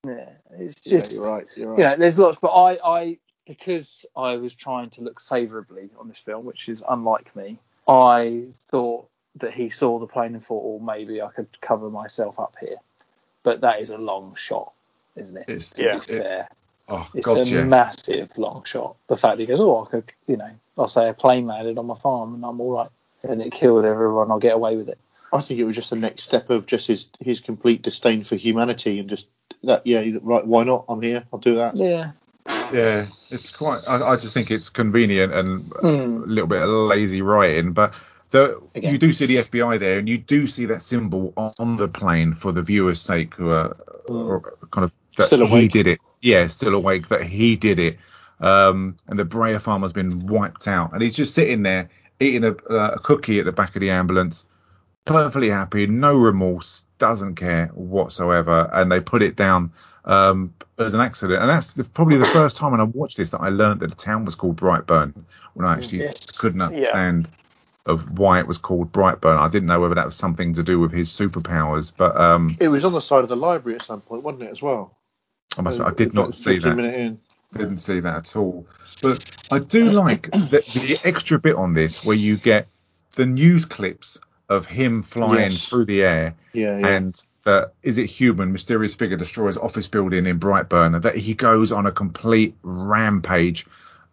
Yeah, it's just. Yeah, you're right. You're right. You know, there's lots, but I, I, because I was trying to look favourably on this film, which is unlike me. I thought that he saw the plane and thought, "Oh, maybe I could cover myself up here," but that is a long shot. Isn't it? It's, to yeah, be fair. It, oh, it's God, a yeah. massive long shot. The fact that he goes, oh, I could, you know, I'll say a plane landed on my farm and I'm all right. And it killed everyone. I'll get away with it. I think it was just the next step of just his, his complete disdain for humanity and just that, yeah, right, why not? I'm here. I'll do that. Yeah. Yeah, it's quite, I, I just think it's convenient and mm. a little bit of lazy writing. But The, you do see the F B I there, and you do see that symbol on the plane for the viewers' sake, who are, mm. are kind of that still awake. He did it. Yeah, still awake that he did it. Um, and the Breyer farmer's been wiped out, and he's just sitting there eating a, uh, a cookie at the back of the ambulance, perfectly happy, no remorse, doesn't care whatsoever. And they put it down um, as an accident. And that's the, probably the first time when I watched this that I learned that the town was called Brightburn, when I actually yes. couldn't understand. Yeah. Of why it was called Brightburn. I didn't know whether that was something to do with his superpowers, but um, it was on the side of the library at some point, wasn't it, as well? I must. So, I did not see that. In. Didn't yeah. see that at all. But I do like the, the extra bit on this where you get the news clips of him flying yes. through the air, yeah, yeah. and uh, is it human? Mysterious figure destroys office building in Brightburn, and that he goes on a complete rampage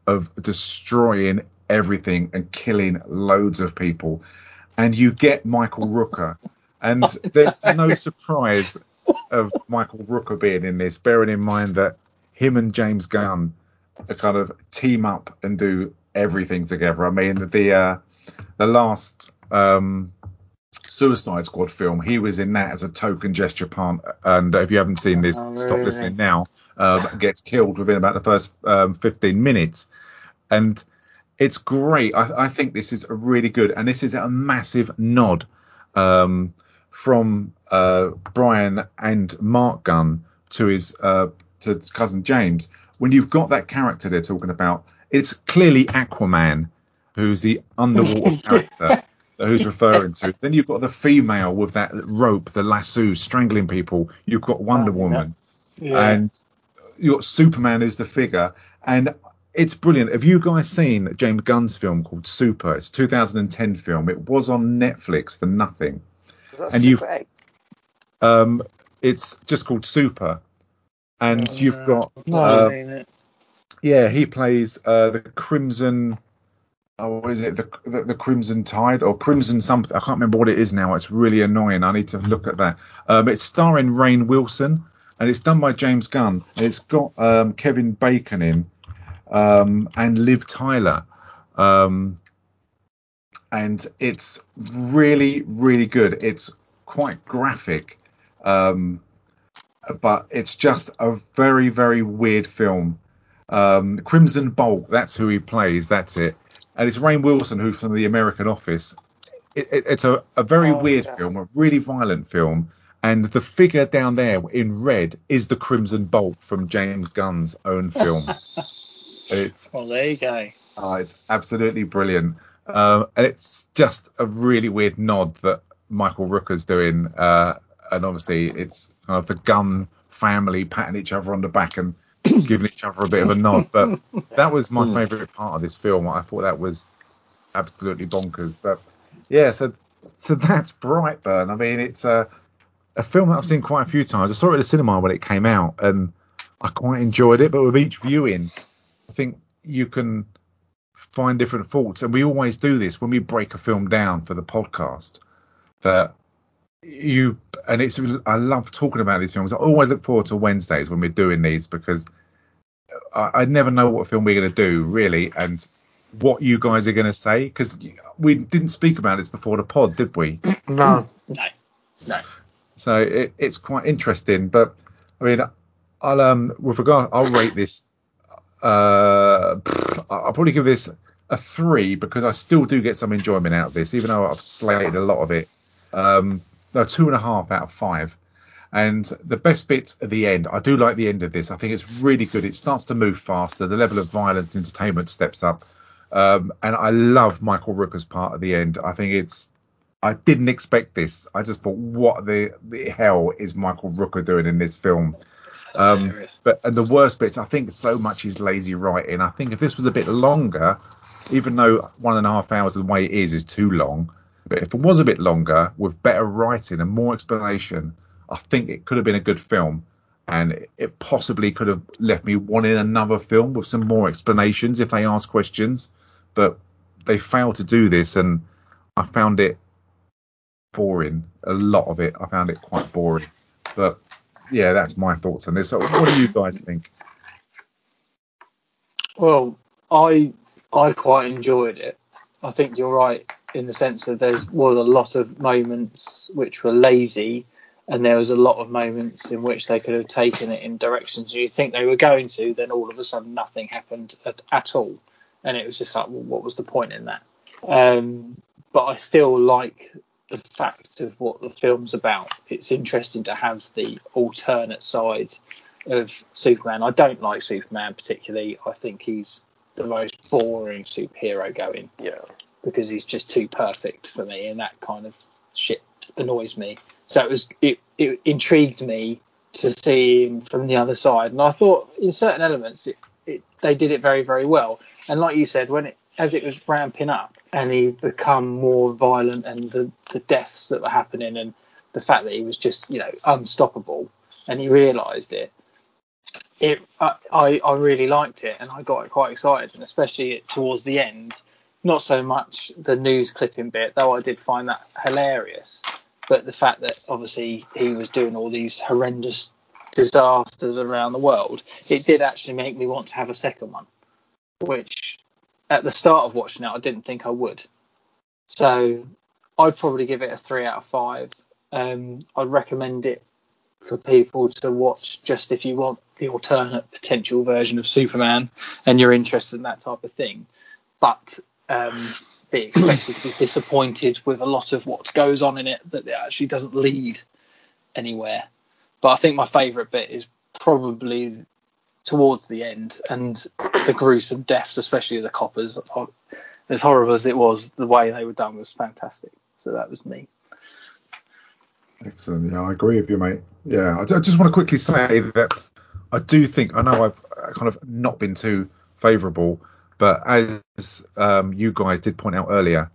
of destroying everything and killing loads of people, and you get Michael Rooker, and there's no surprise of Michael Rooker being in this, bearing in mind that him and James Gunn kind of team up and do everything together. I mean, the uh, the last um, Suicide Squad film, he was in that as a token gesture part, and if you haven't seen this, oh, really? Stop listening now. Um, gets killed within about the first um, fifteen minutes, and it's great. I, I think this is really good, and this is a massive nod um, from uh, Brian and Mark Gunn to his uh, to his cousin James. When you've got that character they're talking about, it's clearly Aquaman, who's the underwater character who's referring to. Then you've got the female with that rope, the lasso, strangling people. You've got Wonder oh, Woman, yeah. Yeah. and you've got Superman, who's the figure, and it's brilliant. Have you guys seen James Gunn's film called Super? It's a two thousand ten film. It was on Netflix for nothing. Is that and Super eight? Um, it's just called Super. And oh, you've got... Uh, it. Yeah, he plays uh, the Crimson... Oh, what is it? The, the the Crimson Tide or Crimson something. I can't remember what it is now. It's really annoying. I need to look at that. Um, it's starring Rainn Wilson, and it's done by James Gunn. And it's got um, Kevin Bacon in. Um, and Liv Tyler, um, and it's really, really good. It's quite graphic, um, but it's just a very, very weird film. Um, Crimson Bolt, that's who he plays, that's it. And it's Rainn Wilson, who's from The American Office. It, it, it's a, a very oh, weird yeah. film, a really violent film, and the figure down there in red is the Crimson Bolt from James Gunn's own film. It's, well, there you go. Oh, it's absolutely brilliant. Uh, and it's just a really weird nod that Michael Rooker's doing. Uh, and obviously, it's kind of the Gunn family patting each other on the back and giving each other a bit of a nod. But that was my favourite part of this film. I thought that was absolutely bonkers. But yeah, so so that's Brightburn. I mean, it's a, a film that I've seen quite a few times. I saw it at the cinema when it came out, and I quite enjoyed it. But with each viewing, I think you can find different faults, and we always do this when we break a film down for the podcast. That you and it's I love talking about these films. I always look forward to Wednesdays when we're doing these, because I, I never know what film we're going to do really, and what you guys are going to say, because we didn't speak about this before the pod, did we? No, no, no. So it, it's quite interesting, but I mean, I'll um with regard, I'll rate this. Uh, I'll probably give this a three, because I still do get some enjoyment out of this, even though I've slated a lot of it. Um, no, two and a half out of five. And the best bits at the end, I do like the end of this. I think it's really good. It starts to move faster. The level of violence and entertainment steps up. Um, and I love Michael Rooker's part at the end. I think it's, I didn't expect this. I just thought, what the, the hell is Michael Rooker doing in this film? Um, but and the worst bits, I think so much is lazy writing. I think if this was a bit longer, even though one and a half hours the way it is is too long, but if it was a bit longer with better writing and more explanation, I think it could have been a good film, and it, it possibly could have left me wanting another film with some more explanations if they ask questions. But they failed to do this, and I found it boring. A lot of it, I found it quite boring. But yeah, that's my thoughts on this. So what do you guys think? Well, I I quite enjoyed it. I think you're right. in the sense that there was a lot of moments which were lazy, and there was a lot of moments in which they could have taken it in directions you think they were going to, then all of a sudden nothing happened at, at all. And it was just like, well, what was the point in that? Um, but I still like the fact of what the film's about. It's interesting to have the alternate side of Superman. I don't like Superman particularly. I think he's the most boring superhero going. Yeah. Because he's just too perfect for me, and that kind of shit annoys me. So it was it, it intrigued me to see him from the other side, and I thought in certain elements it, it they did it very, very well. And like you said, when it as it was ramping up and he become more violent, and the the deaths that were happening, and the fact that he was just, you know, unstoppable, and he realised it. It I I really liked it, and I got quite excited, and especially towards the end. Not so much the news clipping bit, though I did find that hilarious. But the fact that obviously he was doing all these horrendous disasters around the world, it did actually make me want to have a second one, which at the start of watching it, I didn't think I would. So I'd probably give it a three out of five. Um, I'd recommend it for people to watch just if you want the alternate potential version of Superman and you're interested in that type of thing. But um, be expected to be disappointed with a lot of what goes on in it, that it actually doesn't lead anywhere. But I think my favourite bit is probably towards the end, and the gruesome deaths, especially the coppers. As horrible as it was, the way they were done was fantastic. So that was me. Excellent. Yeah, I agree with you, mate. Yeah, I just want to quickly say that I do think, I know I've kind of not been too favourable, but as um, you guys did point out earlier,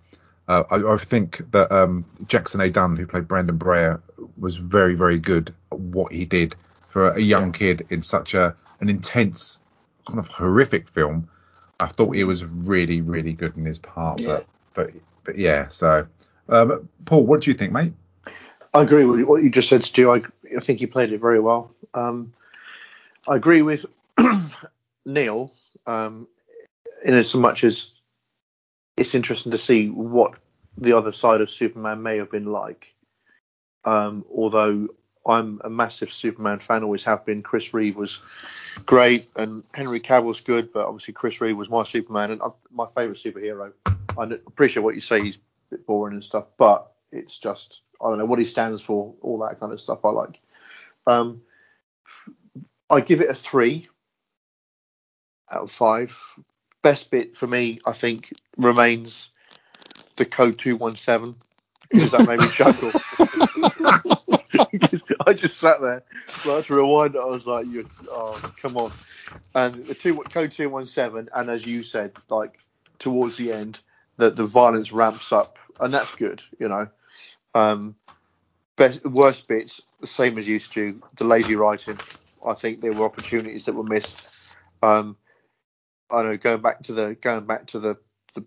uh, I, I think that um, Jackson A. Dunn, who played Brandon Breyer, was very, very good at what he did for a young kid in such a an intense, kind of horrific film. I thought he was really, really good in his part. Yeah. But, but, but yeah, so. Um, Paul, what do you think, mate? I agree with what you just said, Stu. I, I think you played it very well. Um, I agree with Neil. Um, In as much as it's interesting to see what the other side of Superman may have been like. Um, although I'm a massive Superman fan, always have been. Chris Reeve was great, and Henry Cavill's good, but obviously Chris Reeve was my Superman and I'm my favourite superhero. I appreciate what you say, he's a bit boring and stuff, but it's just, I don't know, what he stands for, all that kind of stuff I like. Um, I give it a three out of five. Best bit for me, I think, remains the code two one seven, because that made me chuckle. I just sat there, tried to rewind it. I was like, you, oh, come on. And the two, code two one seven, and as you said, like towards the end, the, the violence ramps up, and that's good, you know. Um, best, worst bits, the same as you, Stu, the lazy writing. I think there were opportunities that were missed. Um, I know going back to the going back to the, the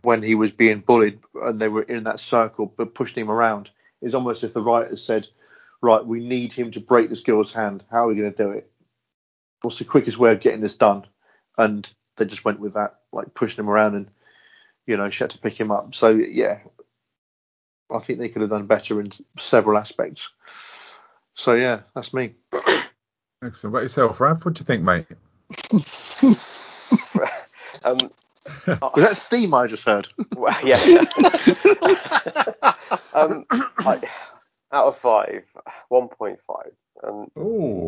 when he was being bullied and they were in that circle but pushing him around, it's almost as if the writers said, right, we need him to break this girl's hand. How are we going to do it? What's the quickest way of getting this done? And they just went with that, like pushing him around, and you know, she had to pick him up. So yeah, I think they could have done better in several aspects. So yeah, that's me. Excellent. What about yourself, Rav? What do you think, mate? Um, was that steam I just heard? Well, yeah. um, I, out of five, one point five. Um,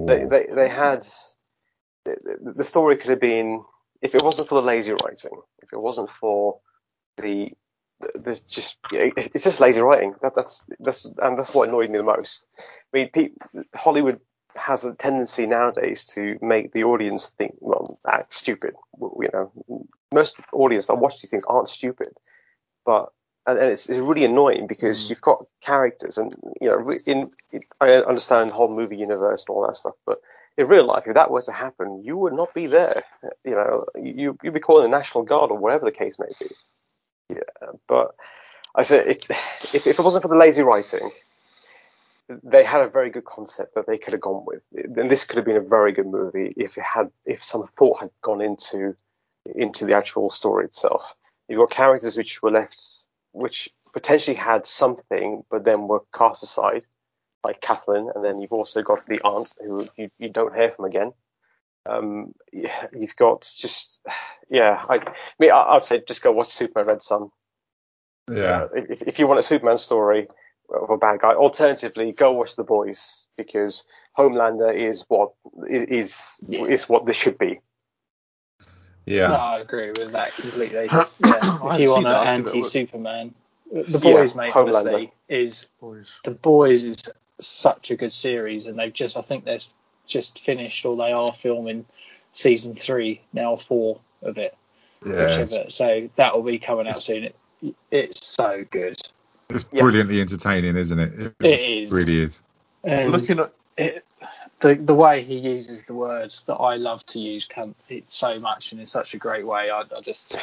they, they they had the, the story could have been, if it wasn't for the lazy writing, if it wasn't for the there's just it's just lazy writing. That that's that's and that's what annoyed me the most. I mean, people, Hollywood has a tendency nowadays to make the audience think, well, that's stupid. You know, most audience that watch these things aren't stupid, but and, and it's, it's really annoying because mm. you've got characters, and you know, in, in I understand the whole movie universe and all that stuff, but in real life, if that were to happen, you would not be there. You know, you you'd be calling the National Guard or whatever the case may be. Yeah, but I said, it, if if it wasn't for the lazy writing. They had a very good concept that they could have gone with, and this could have been a very good movie if it had, if some thought had gone into, into the actual story itself. You've got characters which were left which potentially had something, but then were cast aside, like Kathleen. And then you've also got the aunt who you, you don't hear from again. Um, yeah, you've got just, yeah, I, I mean, I, I'd say just go watch Super Red Son. Yeah. Uh, if, if you want a Superman story of a bad guy, alternatively, go watch The Boys, because Homelander is what is yeah. is what this should be. Yeah. No, I agree with that completely. Yeah. If you want an anti-Superman, The Boys, yeah, mate, Homelander. Honestly, is Boys. The Boys is such a good series, and they've just, I think they're just finished, or they are filming season three now, four of it. Yeah. Whichever. So that will be coming out soon. It, it's so good. It's brilliantly yeah. entertaining, isn't it? It, it is. Really is. And looking at it, the the way he uses the words that I love to use, can, it so much, and in such a great way. I, I just,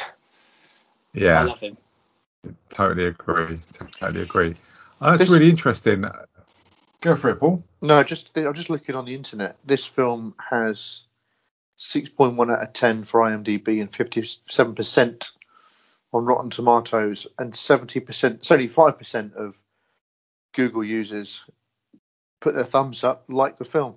yeah, I love him. Totally agree. Totally agree. Oh, that's this, really interesting. Go for it, Paul. No, just I'm just looking on the internet. This film has six point one out of ten for I M D B and fifty-seven percent on Rotten Tomatoes, and seventy percent, seventy-five percent of Google users put their thumbs up, like the film.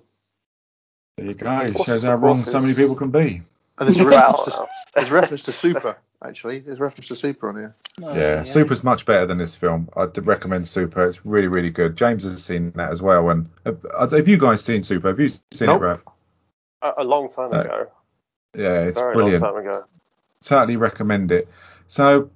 There you go. It shows how wrong so many people can be. And there's a reference to, there's a reference to Super, actually. There's a reference to Super on here. Oh, yeah, yeah, Super's much better than this film. I'd recommend Super. It's really, really good. James has seen that as well. And have, have you guys seen Super? Have you seen nope. it, Rav? A, a long time no. ago. Yeah, it's Very brilliant. Long time ago. Totally recommend it. So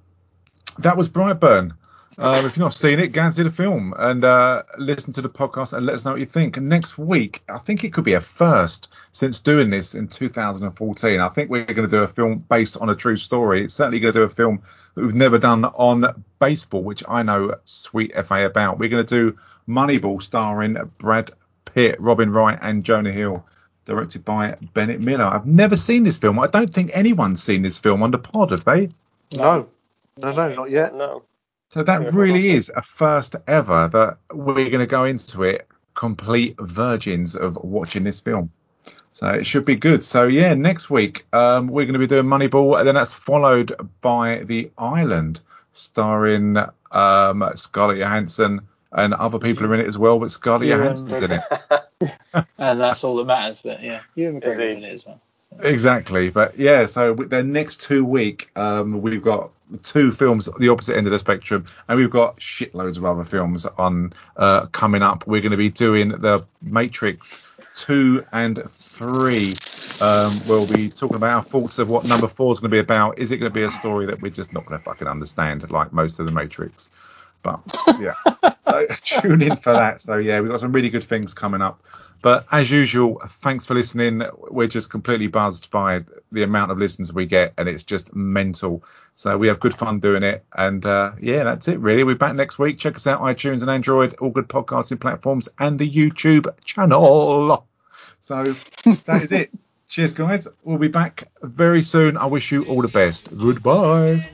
that was Brightburn. Um, if you've not seen it, go and see the film and uh, listen to the podcast and let us know what you think. And next week, I think it could be a first since doing this in two thousand fourteen. I think we're going to do a film based on a true story. It's certainly going to do a film that we've never done on baseball, which I know sweet F A about. We're going to do Moneyball, starring Brad Pitt, Robin Wright and Jonah Hill, directed by Bennett Miller. I've never seen this film. I don't think anyone's seen this film on the pod, have they? No. No, no, not yet. No. So that really is a first ever, that we're going to go into it complete virgins of watching this film. So it should be good. So, yeah, next week um, we're going to be doing Moneyball, and then that's followed by The Island, starring um, Scarlett Johansson, and other people are in it as well, but Scarlett Ewan Johansson's in it. And that's all that matters, but, yeah, Ewan McGregor's in it as well. So. Exactly. But, yeah, so the next two week um, we've got two films at the opposite end of the spectrum, and we've got shitloads of other films on uh coming up. We're going to be doing The Matrix two and three. Um we'll be talking about our thoughts of what number four is going to be about. Is it going to be a story that we're just not going to fucking understand, like most of The Matrix? But yeah, so tune in for that. So yeah, we've got some really good things coming up. But as usual, thanks for listening. We're just completely buzzed by the amount of listens we get, and it's just mental. So we have good fun doing it. And uh, yeah, that's it, really. We're back next week. Check us out, iTunes and Android, all good podcasting platforms, and the YouTube channel. So that is it. Cheers, guys. We'll be back very soon. I wish you all the best. Goodbye.